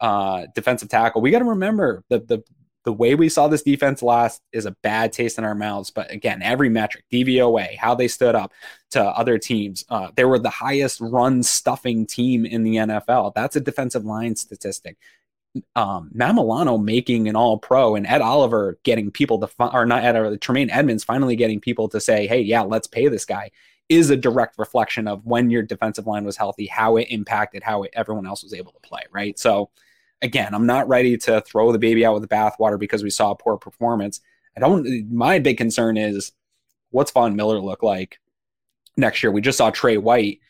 uh defensive tackle. We got to remember that the The way we saw this defense last is a bad taste in our mouths. But again, every metric, D V O A, how they stood up to other teams, uh, they were the highest run stuffing team in the N F L. That's a defensive line statistic. um, Matt Milano making an all pro and Ed Oliver getting people to, fi- or not Ed Oliver, Tremaine Edmonds finally getting people to say, hey, yeah, let's pay this guy, is a direct reflection of when your defensive line was healthy, how it impacted how it, everyone else was able to play, right? So again, I'm not ready to throw the baby out with the bathwater because we saw a poor performance. I don't, my big concern is what's Von Miller look like next year? We just saw Trey White.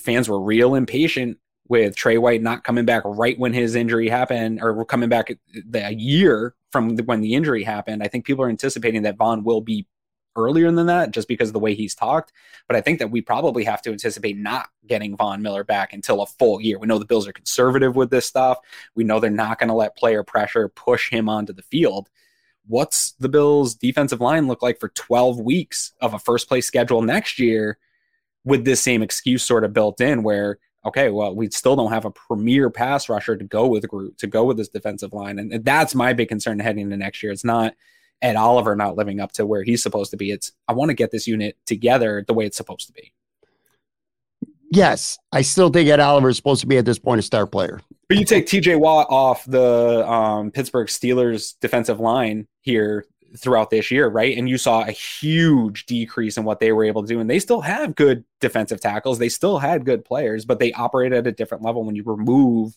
Fans were real impatient with Trey White not coming back right when his injury happened, or coming back a year from when the injury happened. I think people are anticipating that Von will be earlier than that just because of the way he's talked. But I think that we probably have to anticipate not getting Von Miller back until a full year. We know the Bills are conservative with this stuff. We know they're not going to let player pressure push him onto the field. What's the Bills' defensive line look like for twelve weeks of a first place schedule next year with this same excuse sort of built in where, okay, well, we still don't have a premier pass rusher to go with Groot, to go with this defensive line. And that's my big concern heading into next year. It's not Ed Oliver not living up to where he's supposed to be. It's, I want to get this unit together the way it's supposed to be. Yes, I still think Ed Oliver is supposed to be at this point a star player. But you take T J Watt off the um, Pittsburgh Steelers defensive line here throughout this year, right? And you saw a huge decrease in what they were able to do. And they still have good defensive tackles. They still had good players, but they operate at a different level when you remove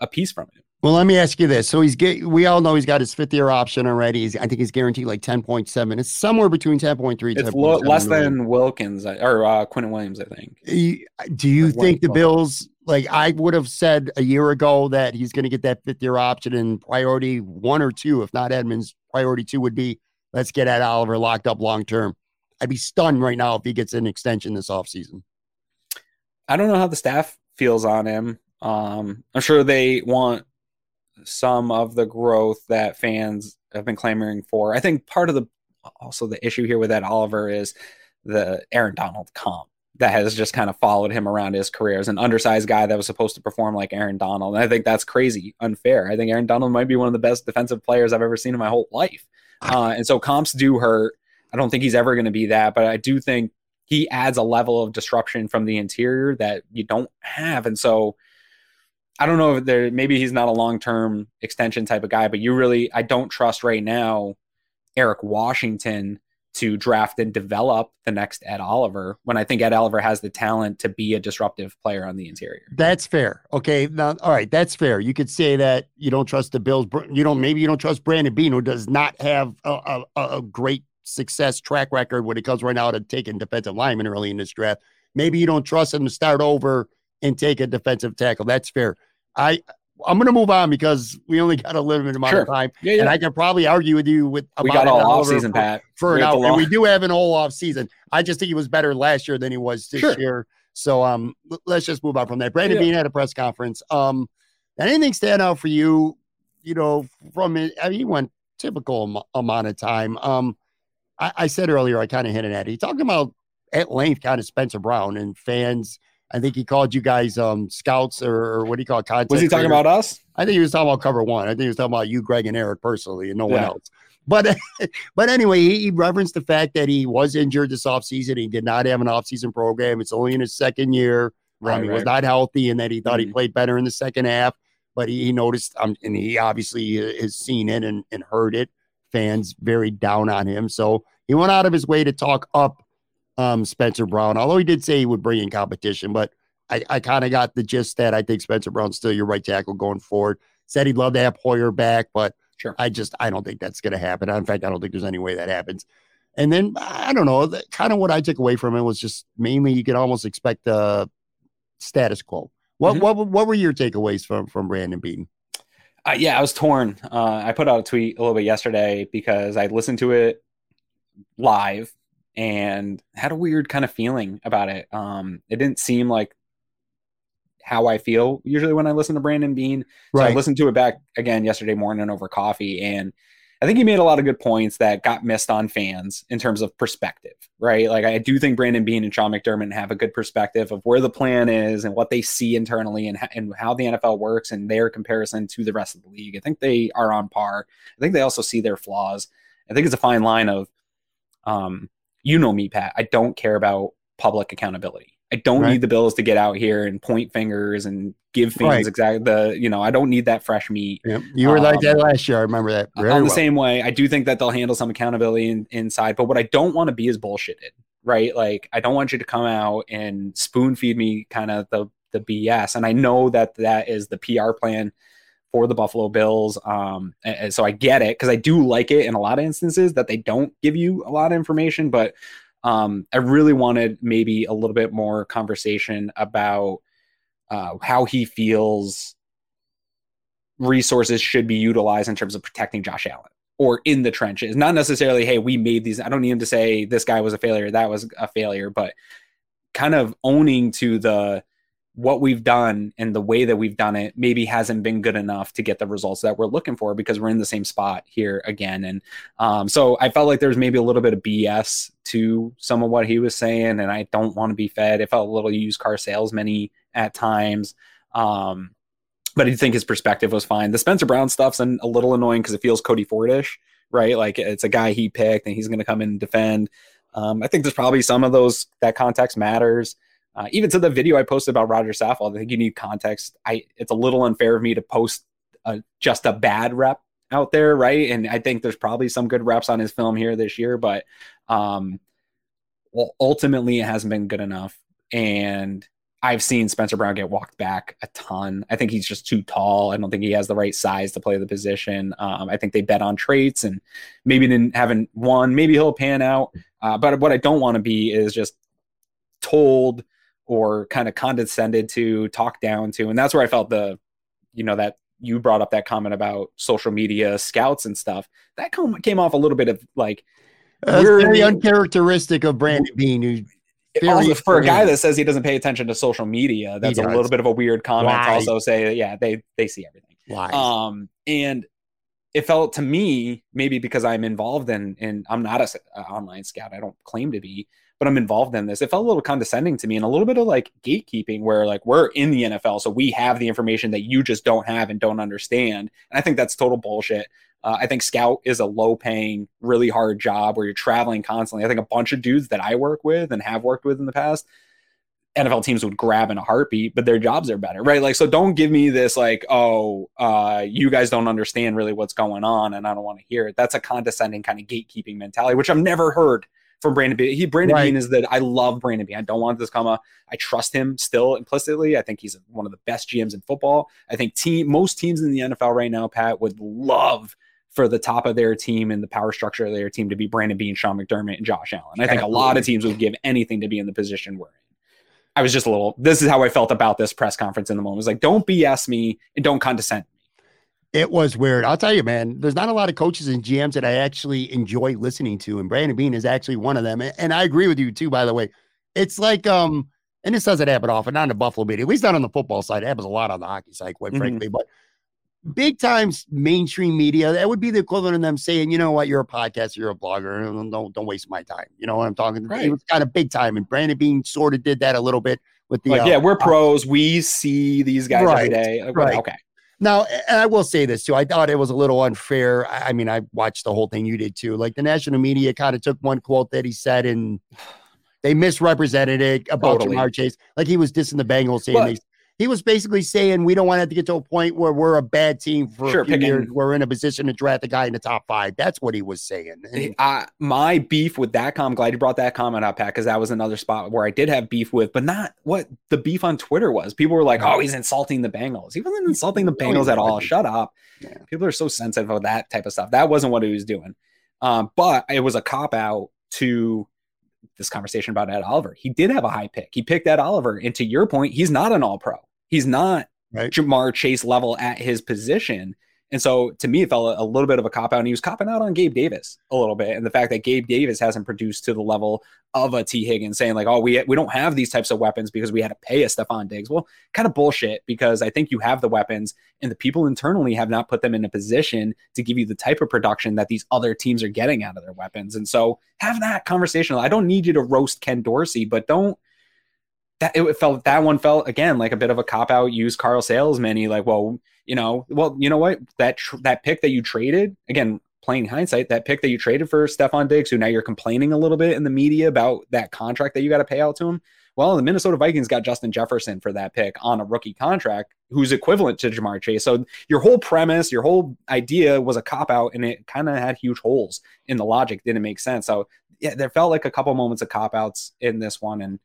a piece from it. Well, let me ask you this. So he's get, we all know he's got his fifth year option already. He's, I think he's guaranteed like ten point seven. It's somewhere between ten point three. It's lo- less than Wilkins or uh, Quentin Williams, I think. He, do you like think the Bills, like I would have said a year ago that he's going to get that fifth year option and priority one or two, if not Edmonds, priority two would be let's get Ed Oliver locked up long-term. I'd be stunned right now if he gets an extension this offseason. I don't know how the staff feels on him. Um, I'm sure they want some of the growth that fans have been clamoring for. I think part of the also the issue here with Ed Oliver is the Aaron Donald comp that has just kind of followed him around his career as an undersized guy that was supposed to perform like Aaron Donald. And I think that's crazy unfair. I think Aaron Donald might be one of the best defensive players I've ever seen in my whole life. Uh, and so comps do hurt. I don't think he's ever going to be that, but I do think he adds a level of disruption from the interior that you don't have. And so I don't know if there, maybe he's not a long-term extension type of guy, but you really, I don't trust right now, Eric Washington to draft and develop the next Ed Oliver when I think Ed Oliver has the talent to be a disruptive player on the interior. That's fair. Okay. Now, all right. That's fair. You could say that you don't trust the Bills. You don't, maybe you don't trust Brandon Beane, who does not have a, a, a great success track record when it comes right now to taking defensive linemen early in this draft. Maybe you don't trust him to start over and take a defensive tackle. That's fair. I, I'm going to move on because we only got a limited amount sure. of time. Yeah, yeah. And I can probably argue with you with about we got all off season, for, Pat. For an hour. And we do have an all off season. I just think he was better last year than he was this sure. year. So um, let's just move on from that. Brandon yeah. Beane had a press conference. Um, anything stand out for you, you know, from it? I mean, he went typical am- amount of time. Um, I, I said earlier, I kind of hinted at it. He talked about at length kind of Spencer Brown and fans. I think he called you guys um, scouts or, or what do you call it? Content was he talking creator. About us? I think he was talking about Cover One. I think he was talking about you, Greg, and Eric personally and no yeah. one else. But but anyway, he referenced the fact that he was injured this offseason. He did not have an offseason program. It's only in his second year. Right, um, he right. was not healthy and that he thought mm-hmm. he played better in the second half. But he, he noticed, um, and he obviously has seen it and, and heard it. Fans very down on him. So he went out of his way to talk up Um, Spencer Brown, although he did say he would bring in competition, but I, I kind of got the gist that I think Spencer Brown's still your right tackle going forward. Said he'd love to have Hoyer back, but sure. I just I don't think that's going to happen. In fact, I don't think there's any way that happens. And then I don't know, kind of what I took away from it was just mainly you could almost expect the status quo. What mm-hmm. what what were your takeaways from from Brandon Beane? Uh, yeah, I was torn. Uh, I put out a tweet a little bit yesterday because I listened to it live and had a weird kind of feeling about it. Um, it didn't seem like how I feel usually when I listen to Brandon Beane. So right. I listened to it back again yesterday morning over coffee. And I think he made a lot of good points that got missed on fans in terms of perspective, right? Like I do think Brandon Beane and Sean McDermott have a good perspective of where the plan is and what they see internally and, and how the N F L works and their comparison to the rest of the league. I think they are on par. I think they also see their flaws. I think it's a fine line of, um, you know me, Pat, I don't care about public accountability. I I don't right. need the Bills to get out here and point fingers and give fans right. exactly the, you know, I don't need that fresh meat. Yep. You were um, like that last year. I remember that. Very on well. The same way, I do think that they'll handle some accountability in, inside, but what I don't want to be is bullshitted, right? Like, I don't want you to come out and spoon feed me kind of the, the B S. And I know that that is the P R plan for the Buffalo Bills. Um, and, and so I get it, because I do like it in a lot of instances that they don't give you a lot of information, but Um, I really wanted maybe a little bit more conversation about uh, how he feels resources should be utilized in terms of protecting Josh Allen or in the trenches. Not necessarily, hey, we made these. I don't need him to say this guy was a failure, that was a failure, but kind of owning to the what we've done and the way that we've done it maybe hasn't been good enough to get the results that we're looking for, because we're in the same spot here again. And um, so I felt like there was maybe a little bit of B S to some of what he was saying, and I don't want to be fed. It felt a little used car salesman-y at times. Um, but I think his perspective was fine. The Spencer Brown stuff's an, a little annoying because it feels Cody Ford-ish, right? Like, it's a guy he picked and he's going to come in and defend. Um, I think there's probably some of those, that context matters. Uh, even to the video I posted about Roger Saffold, I think you need context. I it's a little unfair of me to post a, just a bad rep out there, right? And I think there's probably some good reps on his film here this year, but um, well, ultimately it hasn't been good enough. And I've seen Spencer Brown get walked back a ton. I think he's just too tall. I don't think he has the right size to play the position. Um, I think they bet on traits and maybe didn't haven't won. Maybe he'll pan out. Uh, but what I don't want to be is just told or kind of condescended to, talk down to. And that's where I felt the, you know, that you brought up that comment about social media scouts and stuff. That came off a little bit of like, that's very uncharacteristic of Brandon Beane, who also, for a guy that says he doesn't pay attention to social media, that's a little bit of a weird comment. Why? To also say, yeah, they they see everything. Why? Um, and it felt to me, maybe because I'm involved in, and I'm not a, a online scout, I don't claim to be, but I'm involved in this. It felt a little condescending to me and a little bit of like gatekeeping, where like, we're in the N F L, so we have the information that you just don't have and don't understand. And I think that's total bullshit. Uh, I think scout is a low paying, really hard job where you're traveling constantly. I think a bunch of dudes that I work with and have worked with in the past, N F L teams would grab in a heartbeat, but their jobs are better, right? Like, so don't give me this like, oh, uh, you guys don't understand really what's going on, and I don't want to hear it. That's a condescending kind of gatekeeping mentality, which I've never heard from Brandon Beane. He Brandon right. Beane is that I love Brandon Beane. I don't want this comma. I trust him still implicitly. I think he's one of the best G Ms in football. I think team most teams in the N F L right now, Pat, would love for the top of their team and the power structure of their team to be Brandon Beane, Sean McDermott, and Josh Allen. I think a lot of teams would give anything to be in the position we're in. I was just a little, this is how I felt about this press conference in the moment. It was like, don't B S me and don't condescend me. It was weird. I'll tell you, man, there's not a lot of coaches and G Ms that I actually enjoy listening to, and Brandon Beane is actually one of them. And I agree with you too, by the way. It's like, um, and this doesn't happen often, not in the Buffalo media, at least not on the football side. It happens a lot on the hockey side, quite mm-hmm. frankly. But big times mainstream media, that would be the equivalent of them saying, you know what, you're a podcaster, you're a blogger, don't don't waste my time. You know what I'm talking about? Right. It was kind of big time, and Brandon Beane sort of did that a little bit with the like, uh, yeah, we're pros, uh, we see these guys right, every day. Like, right. Okay. Now, and I will say this too, I thought it was a little unfair. I, I mean, I watched the whole thing, you did too. Like, the national media kind of took one quote that he said and they misrepresented it about totally. Jamar Chase. Like, he was dissing the Bengals, saying but, they He was basically saying, we don't want to have to get to a point where we're a bad team for sure, a few picking, years. We're in a position to draft a guy in the top five. That's what he was saying. And, uh, my beef with that comment, I'm glad you brought that comment up, Pat, because that was another spot where I did have beef with, but not what the beef on Twitter was. People were like, oh, he's insulting the Bengals. He wasn't insulting the Bengals at all. Shut up. Yeah. People are so sensitive about that type of stuff. That wasn't what he was doing. Um, but it was a cop-out to this conversation about Ed Oliver. He did have a high pick. He picked Ed Oliver. And to your point, he's not an all pro. He's not right. Jamar Chase level at his position. And so to me, it felt a little bit of a cop out, and he was copping out on Gabe Davis a little bit. And the fact that Gabe Davis hasn't produced to the level of a T Higgins, saying like, oh, we, we don't have these types of weapons because we had to pay a Stephon Diggs. Well, kind of bullshit, because I think you have the weapons, and the people internally have not put them in a position to give you the type of production that these other teams are getting out of their weapons. And so have that conversation. I don't need you to roast Ken Dorsey, but don't, that it felt that one felt again like a bit of a cop out, used car salesman-y. Like, well, you know, well, you know what, that tr- that pick that you traded, again, playing hindsight, that pick that you traded for Stephon Diggs, who now you're complaining a little bit in the media about that contract that you got to pay out to him. Well, the Minnesota Vikings got Justin Jefferson for that pick on a rookie contract, who's equivalent to Jamar Chase. So your whole premise, your whole idea was a cop-out, and it kind of had huge holes in the logic. Didn't make sense. So yeah, there felt like a couple moments of cop-outs in this one. And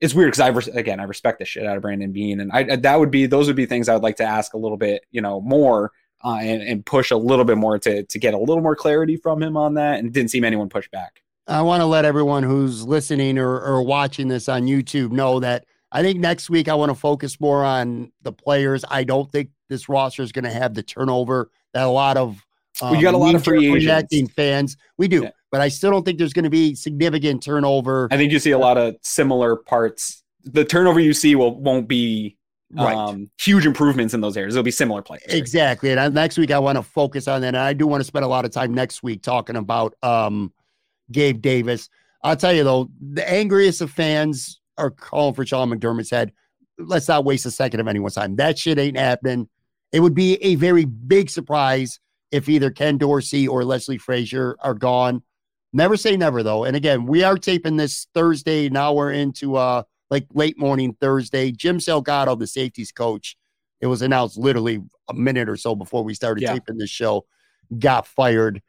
it's weird because, I again, I respect the shit out of Brandon Beane. And I, that would be those would be things I would like to ask a little bit, you know, more uh, and, and push a little bit more to to get a little more clarity from him on that. And didn't seem anyone push back. I want to let everyone who's listening or, or watching this on YouTube know that I think next week I want to focus more on the players. I don't think this roster is going to have the turnover that a lot of um, we got a lot of free agents fans. We do, yeah. But I still don't think there's going to be significant turnover. I think you see a lot of similar parts. The turnover you see will won't be right. um, huge improvements in those areas. It'll be similar players. Exactly. And I, next week I want to focus on that. And I do want to spend a lot of time next week talking about. Um, Gabe Davis. I'll tell you though, the angriest of fans are calling for Sean McDermott's head. Let's not waste a second of anyone's time. That shit ain't happening. It would be a very big surprise if either Ken Dorsey or Leslie Frazier are gone. Never say never though. And again, we are taping this Thursday. Now we're into uh like late morning Thursday. Jim Salgado, the safeties coach, it was announced literally a minute or so before we started yeah. taping this show, got fired.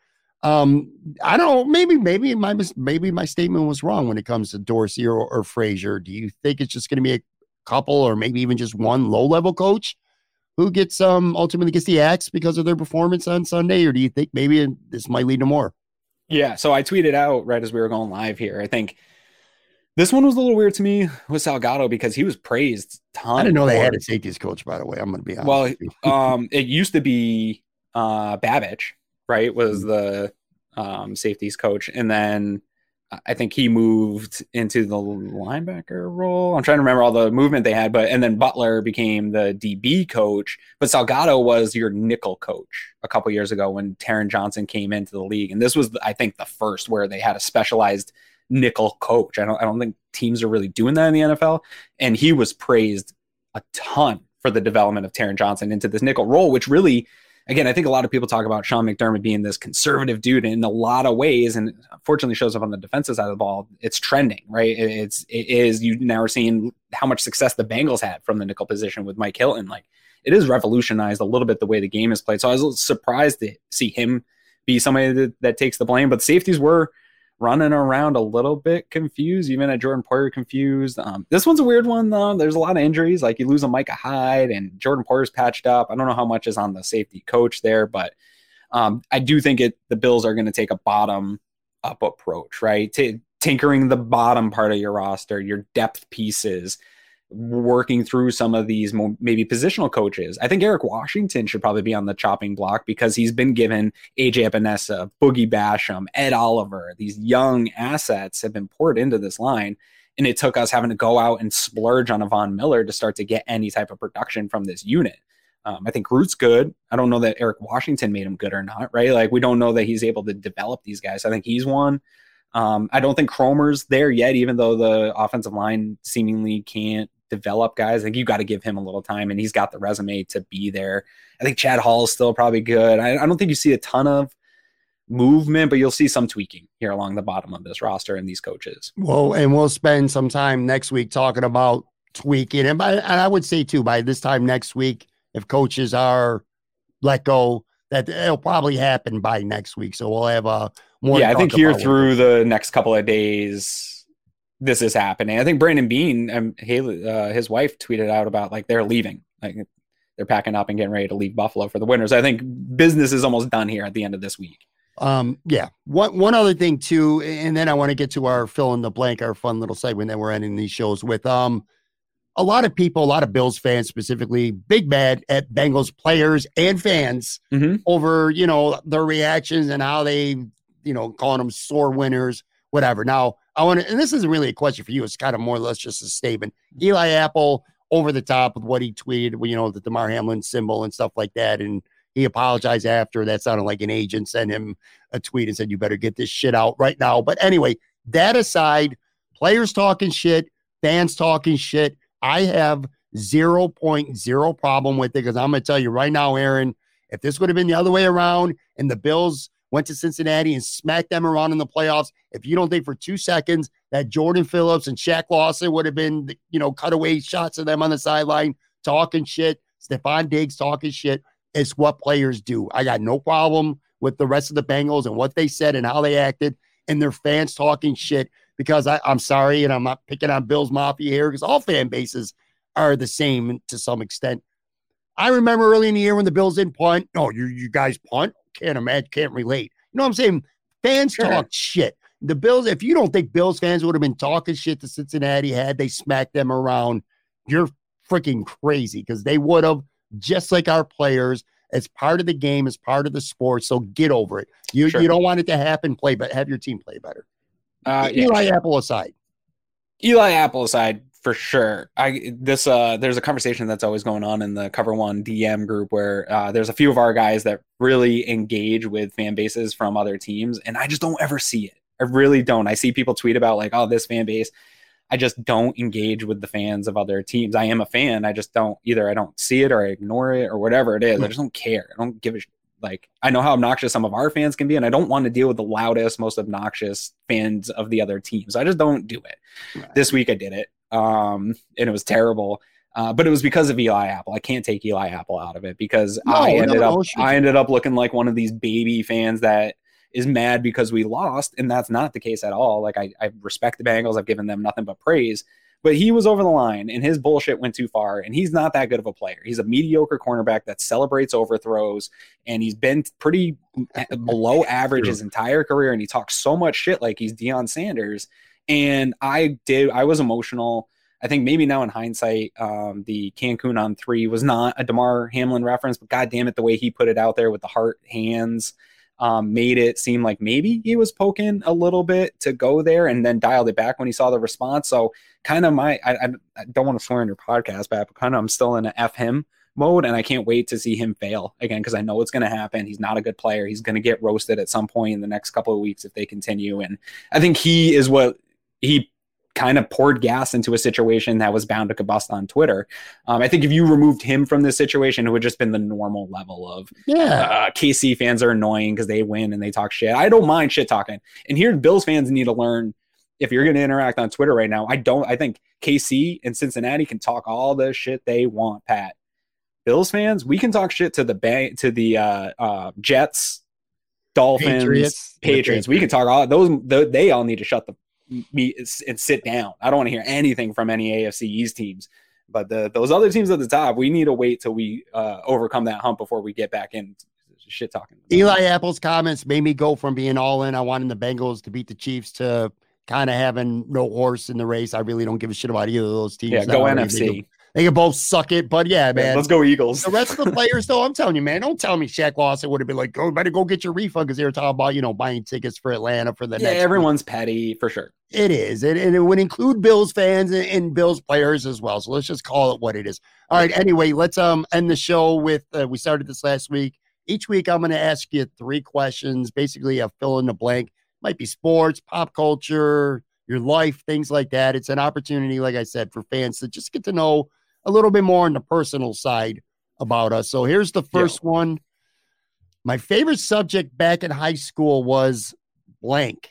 Um, I don't know. Maybe, maybe my maybe my statement was wrong when it comes to Dorsey or, or Frazier. Do you think it's just going to be a couple, or maybe even just one low-level coach who gets um ultimately gets the axe because of their performance on Sunday, or do you think maybe this might lead to more? Yeah. So I tweeted out right as we were going live here. I think this one was a little weird to me with Salgado because he was praised. Ton I didn't know they had a safeties coach, by the way. I'm going to be honest. Well, um, it used to be uh Babich. Right, was the um, safeties coach, and then I think he moved into the linebacker role. I'm trying to remember all the movement they had, but and then Butler became the D B coach, but Salgado was your nickel coach a couple years ago when Taron Johnson came into the league, and this was, I think, the first where they had a specialized nickel coach. I don't, I don't think teams are really doing that in the N F L, and he was praised a ton for the development of Taron Johnson into this nickel role, which really. Again, I think a lot of people talk about Sean McDermott being this conservative dude in a lot of ways, and unfortunately shows up on the defensive side of the ball. It's trending, right? It's it is you now are seeing how much success the Bengals had from the nickel position with Mike Hilton. Like it is revolutionized a little bit the way the game is played. So I was surprised to see him be somebody that, that takes the blame. But the safeties were running around a little bit confused, even at Jordan Poyer confused. Um, this one's a weird one, though. There's a lot of injuries. Like, you lose a Micah Hyde, and Jordan Poyer's patched up. I don't know how much is on the safety coach there, but um, I do think it, the Bills are going to take a bottom-up approach, right? T- tinkering the bottom part of your roster, your depth pieces, working through some of these mo- maybe positional coaches. I think Eric Washington should probably be on the chopping block because he's been given A J Epinesa, Boogie Basham, Ed Oliver. These young assets have been poured into this line, and it took us having to go out and splurge on a Von Miller to start to get any type of production from this unit. Um, I think Root's good. I don't know that Eric Washington made him good or not, right? Like, we don't know that he's able to develop these guys. I think he's one. Um, I don't think Cromer's there yet, even though the offensive line seemingly can't develop guys. I think you got to give him a little time, and he's got the resume to be there. I think Chad Hall is still probably good. I, I don't think you see a ton of movement, but you'll see some tweaking here along the bottom of this roster and these coaches. Well, and we'll spend some time next week talking about tweaking. And, by, and I would say, too, by this time next week, if coaches are let go, that it'll probably happen by next week. So we'll have a more. Yeah, I think here through the next couple of days, this is happening. I think Brandon Beane and Haley, uh, his wife tweeted out about like they're leaving, like they're packing up and getting ready to leave Buffalo for the winter. So I think business is almost done here at the end of this week. Um, yeah. One, one other thing too, and then I want to get to our fill in the blank, our fun little segment that we're ending these shows with. Um, a lot of people, a lot of Bills fans specifically, big mad at Bengals players and fans mm-hmm. over, you know, their reactions and how they, you know, calling them sore winners, whatever. Now, I want to, and this isn't really a question for you. It's kind of more or less just a statement. Eli Apple over the top with what he tweeted, you know, the DeMar Hamlin symbol and stuff like that. And he apologized after. That sounded like an agent sent him a tweet and said, you better get this shit out right now. But anyway, that aside, players talking shit, fans talking shit. I have zero point zero problem with it because I'm going to tell you right now, Aaron, if this would have been the other way around and the Bills went to Cincinnati and smacked them around in the playoffs. If you don't think for two seconds that Jordan Phillips and Shaq Lawson would have been, you know, cutaway shots of them on the sideline talking shit, Stephon Diggs talking shit, it's what players do. I got no problem with the rest of the Bengals and what they said and how they acted and their fans talking shit, because I, I'm sorry, and I'm not picking on Bills Mafia here, because all fan bases are the same to some extent. I remember early in the year when the Bills didn't punt. No, you you guys punt? Can't imagine, can't relate. You know what I'm saying? Fans sure. talk shit. The Bills, if you don't think Bills fans would have been talking shit to Cincinnati had they smacked them around, you're freaking crazy, because they would have, just like our players. It's part of the game, it's part of the sport, so get over it. You sure. you don't want it to happen, play, but have your team play better. Uh, Eli yeah. Apple aside. Eli Apple aside. For sure. I this uh there's a conversation that's always going on in the Cover One D M group where uh there's a few of our guys that really engage with fan bases from other teams, and I just don't ever see it. I really don't. I see people tweet about like, oh, this fan base. I just don't engage with the fans of other teams. I am a fan. I just don't either. I don't see it or I ignore it or whatever it is. I just don't care. I don't give a sh- like I know how obnoxious some of our fans can be, and I don't want to deal with the loudest, most obnoxious fans of the other teams. I just don't do it. Right. This week I did it. Um, and it was terrible, uh, but it was because of Eli Apple. I can't take Eli Apple out of it, because no, I ended up I ended up looking like one of these baby fans that is mad because we lost, and that's not the case at all. Like I, I respect the Bengals. I've given them nothing but praise, but he was over the line, and his bullshit went too far, and he's not that good of a player. He's a mediocre cornerback that celebrates overthrows, and he's been pretty below average his entire career, and he talks so much shit like he's Deion Sanders. And I did, I was emotional. I think maybe now in hindsight, um, the Cancun on three was not a DeMar Hamlin reference, but God damn it, the way he put it out there with the heart hands um, made it seem like maybe he was poking a little bit to go there, and then dialed it back when he saw the response. So kind of my, I, I don't want to swear on your podcast, but kind of, I'm still in an F him mode, and I can't wait to see him fail again, because I know it's going to happen. He's not a good player. He's going to get roasted at some point in the next couple of weeks if they continue. And I think he is what, he kind of poured gas into a situation that was bound to combust on Twitter. Um, I think if you removed him from this situation, it would just been the normal level of yeah. uh, K C fans are annoying because they win and they talk shit. I don't mind shit talking. And here Bills fans need to learn, if you're going to interact on Twitter right now, I don't, I think K C and Cincinnati can talk all the shit they want, Pat. Bills fans, we can talk shit to the bank, to the uh, uh, Jets, Dolphins, Patriots. Patriots. We can talk all those. They all need to shut the me and sit down. I don't want to hear anything from any A F C East teams, but the, those other teams at the top, we need to wait till we uh, overcome that hump before we get back in shit talking. Eli Apple's comments made me go from being all in, I wanted the Bengals to beat the Chiefs, to kind of having no horse in the race. I really don't give a shit about either of those teams. Yeah, go N F C. They can, they can both suck it, but yeah, man. Yeah, let's go Eagles. The rest of the players, though, I'm telling you, man, don't tell me Shaq Lawson would have been like, oh, better go get your refund, because they were talking about, you know, buying tickets for Atlanta for the yeah, next. Yeah, everyone's week. Petty for sure. It is, and, and it would include Bills fans and, and Bills players as well. So let's just call it what it is. All right, anyway, let's um end the show with, uh, we started this last week. Each week I'm going to ask you three questions, basically a fill in the blank. Might be sports, pop culture, your life, things like that. It's an opportunity, like I said, for fans to just get to know a little bit more on the personal side about us. So here's the first yeah. one. My favorite subject back in high school was blank.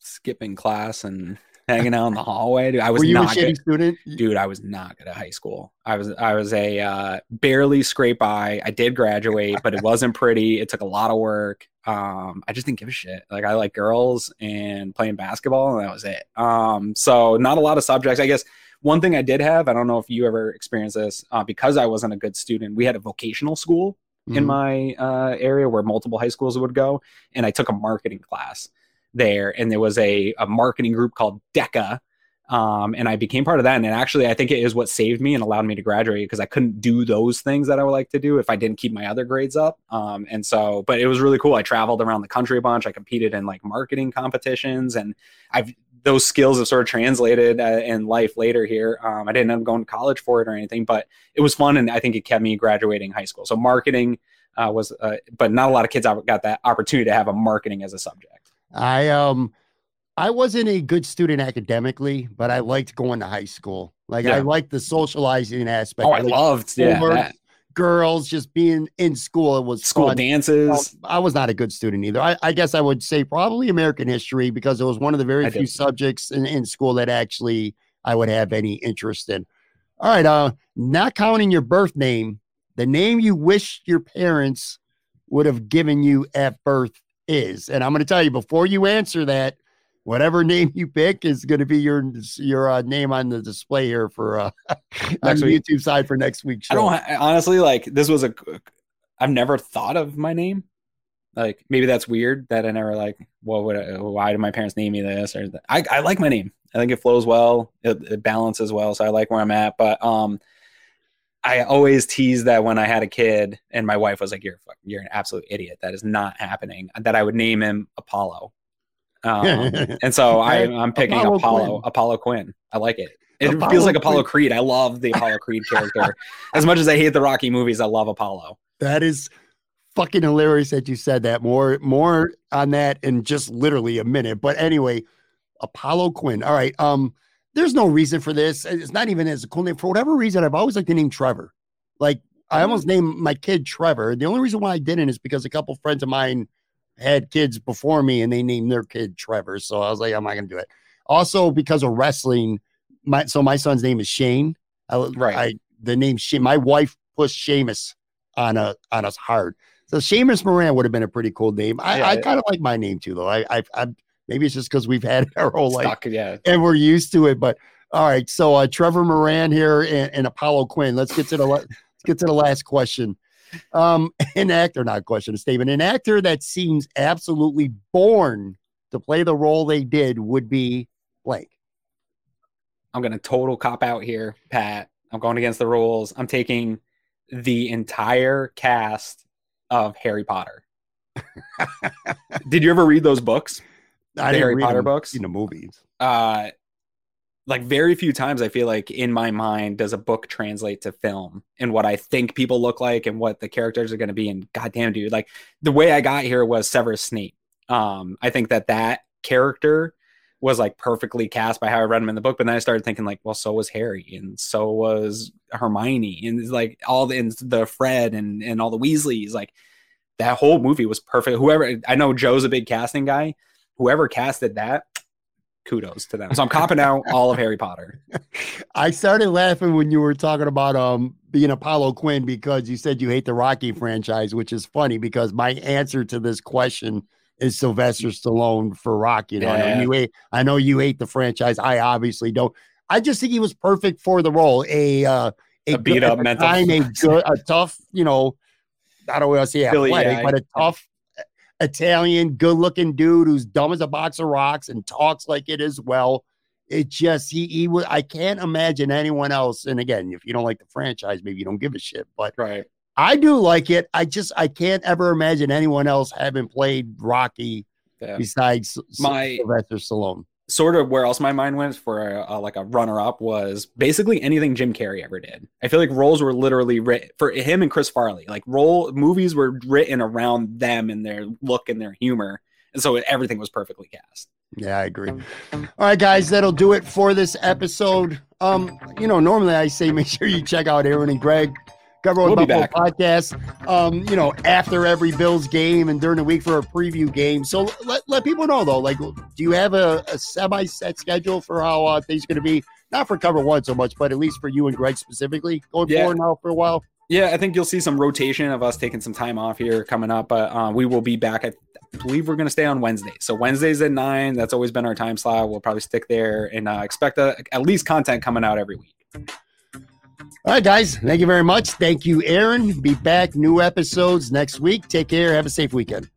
Skipping class and hanging out in the hallway. Dude, I was Were you not a shitty good. student? Dude, I was not good at high school. I was I was a uh, barely scrape by. I did graduate, but it wasn't pretty. It took a lot of work. Um, I just didn't give a shit. Like, I like girls and playing basketball, and that was it. Um, so not a lot of subjects. I guess one thing I did have, I don't know if you ever experienced this, uh, because I wasn't a good student, we had a vocational school mm-hmm. in my uh, area where multiple high schools would go, and I took a marketing class there, and there was a, a marketing group called DECA, um, and I became part of that, and it actually, I think it is what saved me and allowed me to graduate, because I couldn't do those things that I would like to do if I didn't keep my other grades up, um, and so, but it was really cool. I traveled around the country a bunch. I competed in like marketing competitions, and I've those skills have sort of translated uh, in life later here. Um, I didn't end up going to college for it or anything, but it was fun, and I think it kept me graduating high school. So marketing uh, was, uh, but not a lot of kids got that opportunity to have a marketing as a subject. I um I wasn't a good student academically, but I liked going to high school. Like yeah. I liked the socializing aspect. Oh, I, I liked loved yeah, that. girls, just being in school. It was school fun. Dances. Um, I was not a good student either. I, I guess I would say probably American history, because it was one of the very I few did. subjects in, in school that actually I would have any interest in. All right. Uh, not counting your birth name, the name you wish your parents would have given you at birth is, and I'm going to tell you before you answer that, whatever name you pick is going to be your your uh, name on the display here for uh, on the YouTube side for next week's show. I don't I, honestly like this was a. I've never thought of my name. Like maybe that's weird that I never like. What would I, why did my parents name me this or that? I I like my name. I think it flows well. It, it balances well. So I like where I'm at. But um, I always tease that when I had a kid and my wife was like, "You're you're an absolute idiot. That is not happening." That I would name him Apollo. um and so I, I'm picking Apollo Apollo Quinn. Apollo Quinn. I like it. It Apollo feels like Apollo Quinn. Creed. I love the Apollo Creed character. As much as I hate the Rocky movies, I love Apollo. That is fucking hilarious that you said that. More more on that in just literally a minute. But anyway, Apollo Quinn. All right. Um, there's no reason for this. It's not even as a cool name. For whatever reason, I've always liked the name Trevor. Like I almost named my kid Trevor. The only reason why I didn't is because a couple friends of mine had kids before me and they named their kid Trevor. So I was like, I'm not going to do it. Also because of wrestling. My, so my son's name is Shane. I, right. I, the name Shane, my wife pushed Seamus on a, on us hard. So Seamus Moran would have been a pretty cool name. I, yeah, I kind of like my name too, though. I, I, I maybe it's just cause we've had it our whole stuck, life yeah. and we're used to it, but all right. So uh, Trevor Moran here and, and Apollo Quinn. Let's get to the, let's get to the last question. Um, an actor, not question, a statement. An actor that seems absolutely born to play the role they did would be blank. I'm going to total cop out here, Pat. I'm going against the rules. I'm taking the entire cast of Harry Potter. Did you ever read those books? I the Harry read Potter them, books? In the movies. Uh, Like very few times I feel like in my mind does a book translate to film and what I think people look like and what the characters are going to be. And goddamn, dude, like the way I got here was Severus Snape. Um, I think that that character was like perfectly cast by how I read him in the book. But then I started thinking like, well, so was Harry and so was Hermione and like all the, and the Fred and, and all the Weasleys. Like that whole movie was perfect. Whoever, I know Joe's a big casting guy, whoever casted that, kudos to them. So I'm copping out all of Harry Potter. I started laughing when you were talking about um being Apollo Quinn because you said you hate the Rocky franchise, which is funny because my answer to this question is Sylvester Stallone for Rocky. You know, yeah. I know you hate, I know you hate the franchise. I obviously don't. I just think he was perfect for the role. A uh, a, a beat up mental, time, a good, a tough, you know, I don't want to say athletic, but a tough. Italian, good-looking dude who's dumb as a box of rocks and talks like it as well. It just he he was. I can't imagine anyone else. And again, if you don't like the franchise, maybe you don't give a shit. But right. I do like it. I just I can't ever imagine anyone else having played Rocky yeah. besides my, Sylvester Stallone. Sort of where else my mind went for a, a, like a runner-up was basically anything Jim Carrey ever did. I feel like roles were literally written for him and Chris Farley. Like role movies were written around them and their look and their humor. And so it, everything was perfectly cast. Yeah, I agree. All right, guys, that'll do it for this episode. Um, you know, normally I say, make sure you check out Aaron and Greg. Cover One Buffalo podcast, um, you know, after every Bills game and during the week for a preview game. So let, let people know, though, like, do you have a, a semi-set schedule for how uh, things are going to be? Not for Cover One so much, but at least for you and Greg specifically going yeah. forward now for a while. Yeah, I think you'll see some rotation of us taking some time off here coming up. But uh, we will be back. I believe we're going to stay on Wednesday. So Wednesdays at nine. That's always been our time slot. We'll probably stick there and uh, expect a, at least content coming out every week. All right, guys. Thank you very much. Thank you, Aaron. Be back. New episodes next week. Take care. Have a safe weekend.